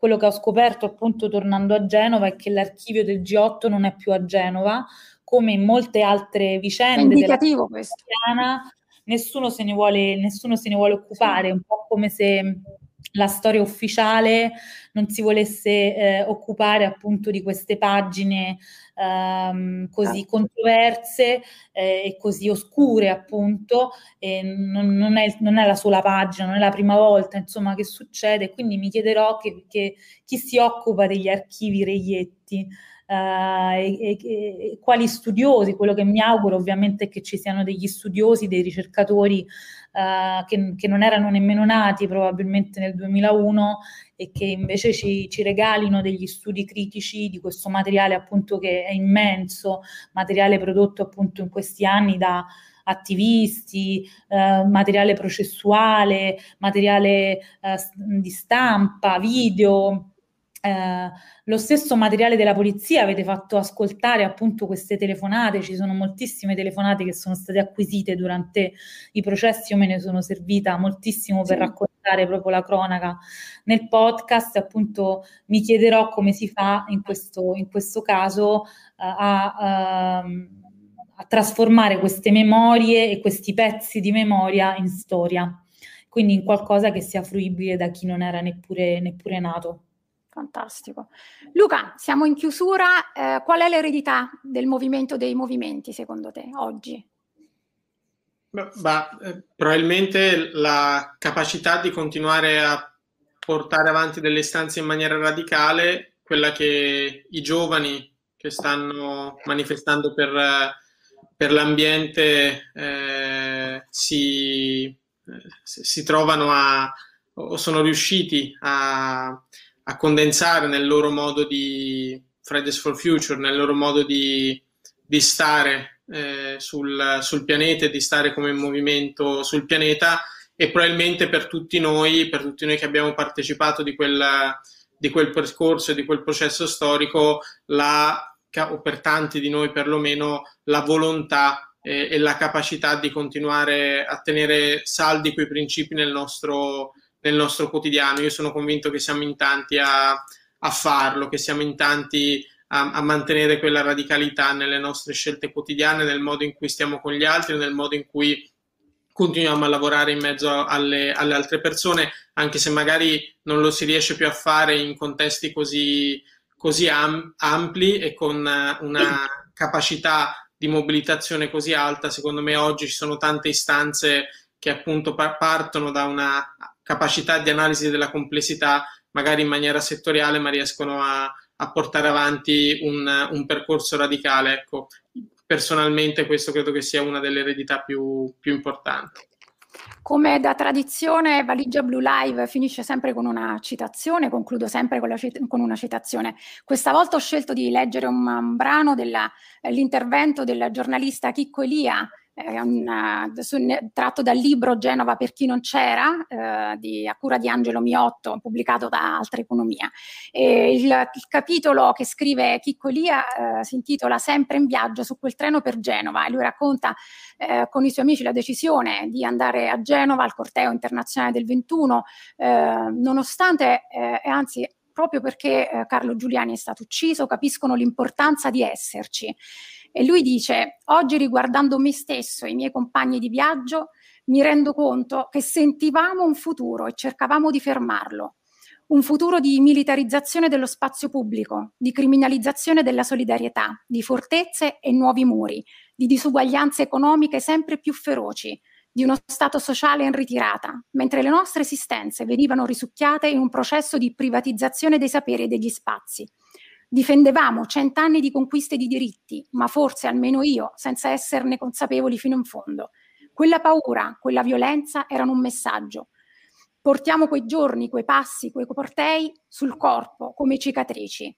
che ho scoperto appunto tornando a Genova è che l'archivio del G8 non è più a Genova, come in molte altre vicende della italiana. Nessuno se ne vuole occupare, sì. Un po' come se la storia ufficiale non si volesse occupare appunto di queste pagine così controverse e così oscure appunto, e non è la sola pagina, non è la prima volta insomma che succede. Quindi mi chiederò che chi si occupa degli archivi reietti, e quali studiosi. Quello che mi auguro ovviamente è che ci siano degli studiosi, dei ricercatori che non erano nemmeno nati probabilmente nel 2001, e che invece ci regalino degli studi critici di questo materiale appunto, che è immenso, materiale prodotto appunto in questi anni da attivisti, materiale processuale, materiale di stampa, video. Lo stesso materiale della polizia, avete fatto ascoltare appunto queste telefonate, ci sono moltissime telefonate che sono state acquisite durante i processi. Io me ne sono servita moltissimo per raccontare proprio la cronaca nel podcast. Appunto mi chiederò come si fa in questo caso a trasformare queste memorie e questi pezzi di memoria in storia, quindi in qualcosa che sia fruibile da chi non era neppure nato. Fantastico. Luca, siamo in chiusura. Qual è l'eredità del movimento dei movimenti, secondo te, oggi? Probabilmente la capacità di continuare a portare avanti delle istanze in maniera radicale, quella che i giovani che stanno manifestando per l'ambiente si trovano o sono riusciti a condensare nel loro modo di Fridays for Future, nel loro modo di stare sul pianeta, di stare come movimento sul pianeta. E probabilmente per tutti noi che abbiamo partecipato di quel percorso e di quel processo storico, o per tanti di noi perlomeno, la volontà e la capacità di continuare a tenere saldi quei principi nel nostro quotidiano. Io sono convinto che siamo in tanti a farlo, che siamo in tanti a mantenere quella radicalità nelle nostre scelte quotidiane, nel modo in cui stiamo con gli altri, nel modo in cui continuiamo a lavorare in mezzo alle altre persone, anche se magari non lo si riesce più a fare in contesti così ampli, e con una capacità di mobilitazione così alta. Secondo me oggi ci sono tante istanze che appunto partono da una capacità di analisi della complessità, magari in maniera settoriale, ma riescono a portare avanti un percorso radicale. Ecco, personalmente questo credo che sia una delle eredità più importanti. Come da tradizione, Valigia Blu Live finisce sempre con una citazione, concludo sempre con una citazione. Questa volta ho scelto di leggere un brano dell'intervento del giornalista Chicco Elia, tratto dal libro Genova per chi non c'era, a cura di Angelo Miotto, pubblicato da Altra Economia. E il capitolo che scrive Chicco Elia si intitola Sempre in viaggio su quel treno per Genova, e lui racconta con i suoi amici la decisione di andare a Genova al corteo internazionale del 21, nonostante, anzi proprio perché Carlo Giuliani è stato ucciso, capiscono l'importanza di esserci. E lui dice: oggi, riguardando me stesso e i miei compagni di viaggio, mi rendo conto che sentivamo un futuro e cercavamo di fermarlo. Un futuro di militarizzazione dello spazio pubblico, di criminalizzazione della solidarietà, di fortezze e nuovi muri, di disuguaglianze economiche sempre più feroci, di uno stato sociale in ritirata, mentre le nostre esistenze venivano risucchiate in un processo di privatizzazione dei saperi e degli spazi. Difendevamo 100 anni di conquiste di diritti, ma forse almeno io, senza esserne consapevoli fino in fondo. Quella paura, quella violenza erano un messaggio. Portiamo quei giorni, quei passi, quei cortei sul corpo come cicatrici.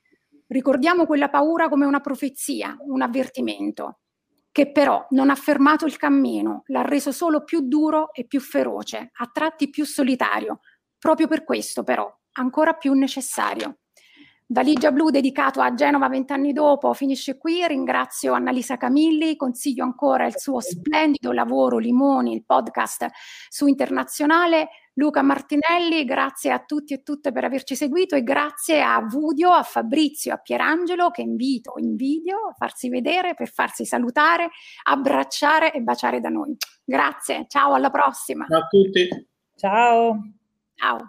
Ricordiamo quella paura come una profezia, un avvertimento, che però non ha fermato il cammino, l'ha reso solo più duro e più feroce, a tratti più solitario, proprio per questo però ancora più necessario. Valigia Blu, dedicato a Genova 20 anni dopo, finisce qui. Ringrazio Annalisa Camilli, consiglio ancora il suo splendido lavoro Limoni, il podcast su Internazionale. Luca Martinelli, grazie a tutti e tutte per averci seguito, e grazie a Vudio, a Fabrizio, a Pierangelo, che invito in video a farsi vedere per farsi salutare, abbracciare e baciare da noi. Grazie, ciao, alla prossima. Ciao a tutti. Ciao. Ciao.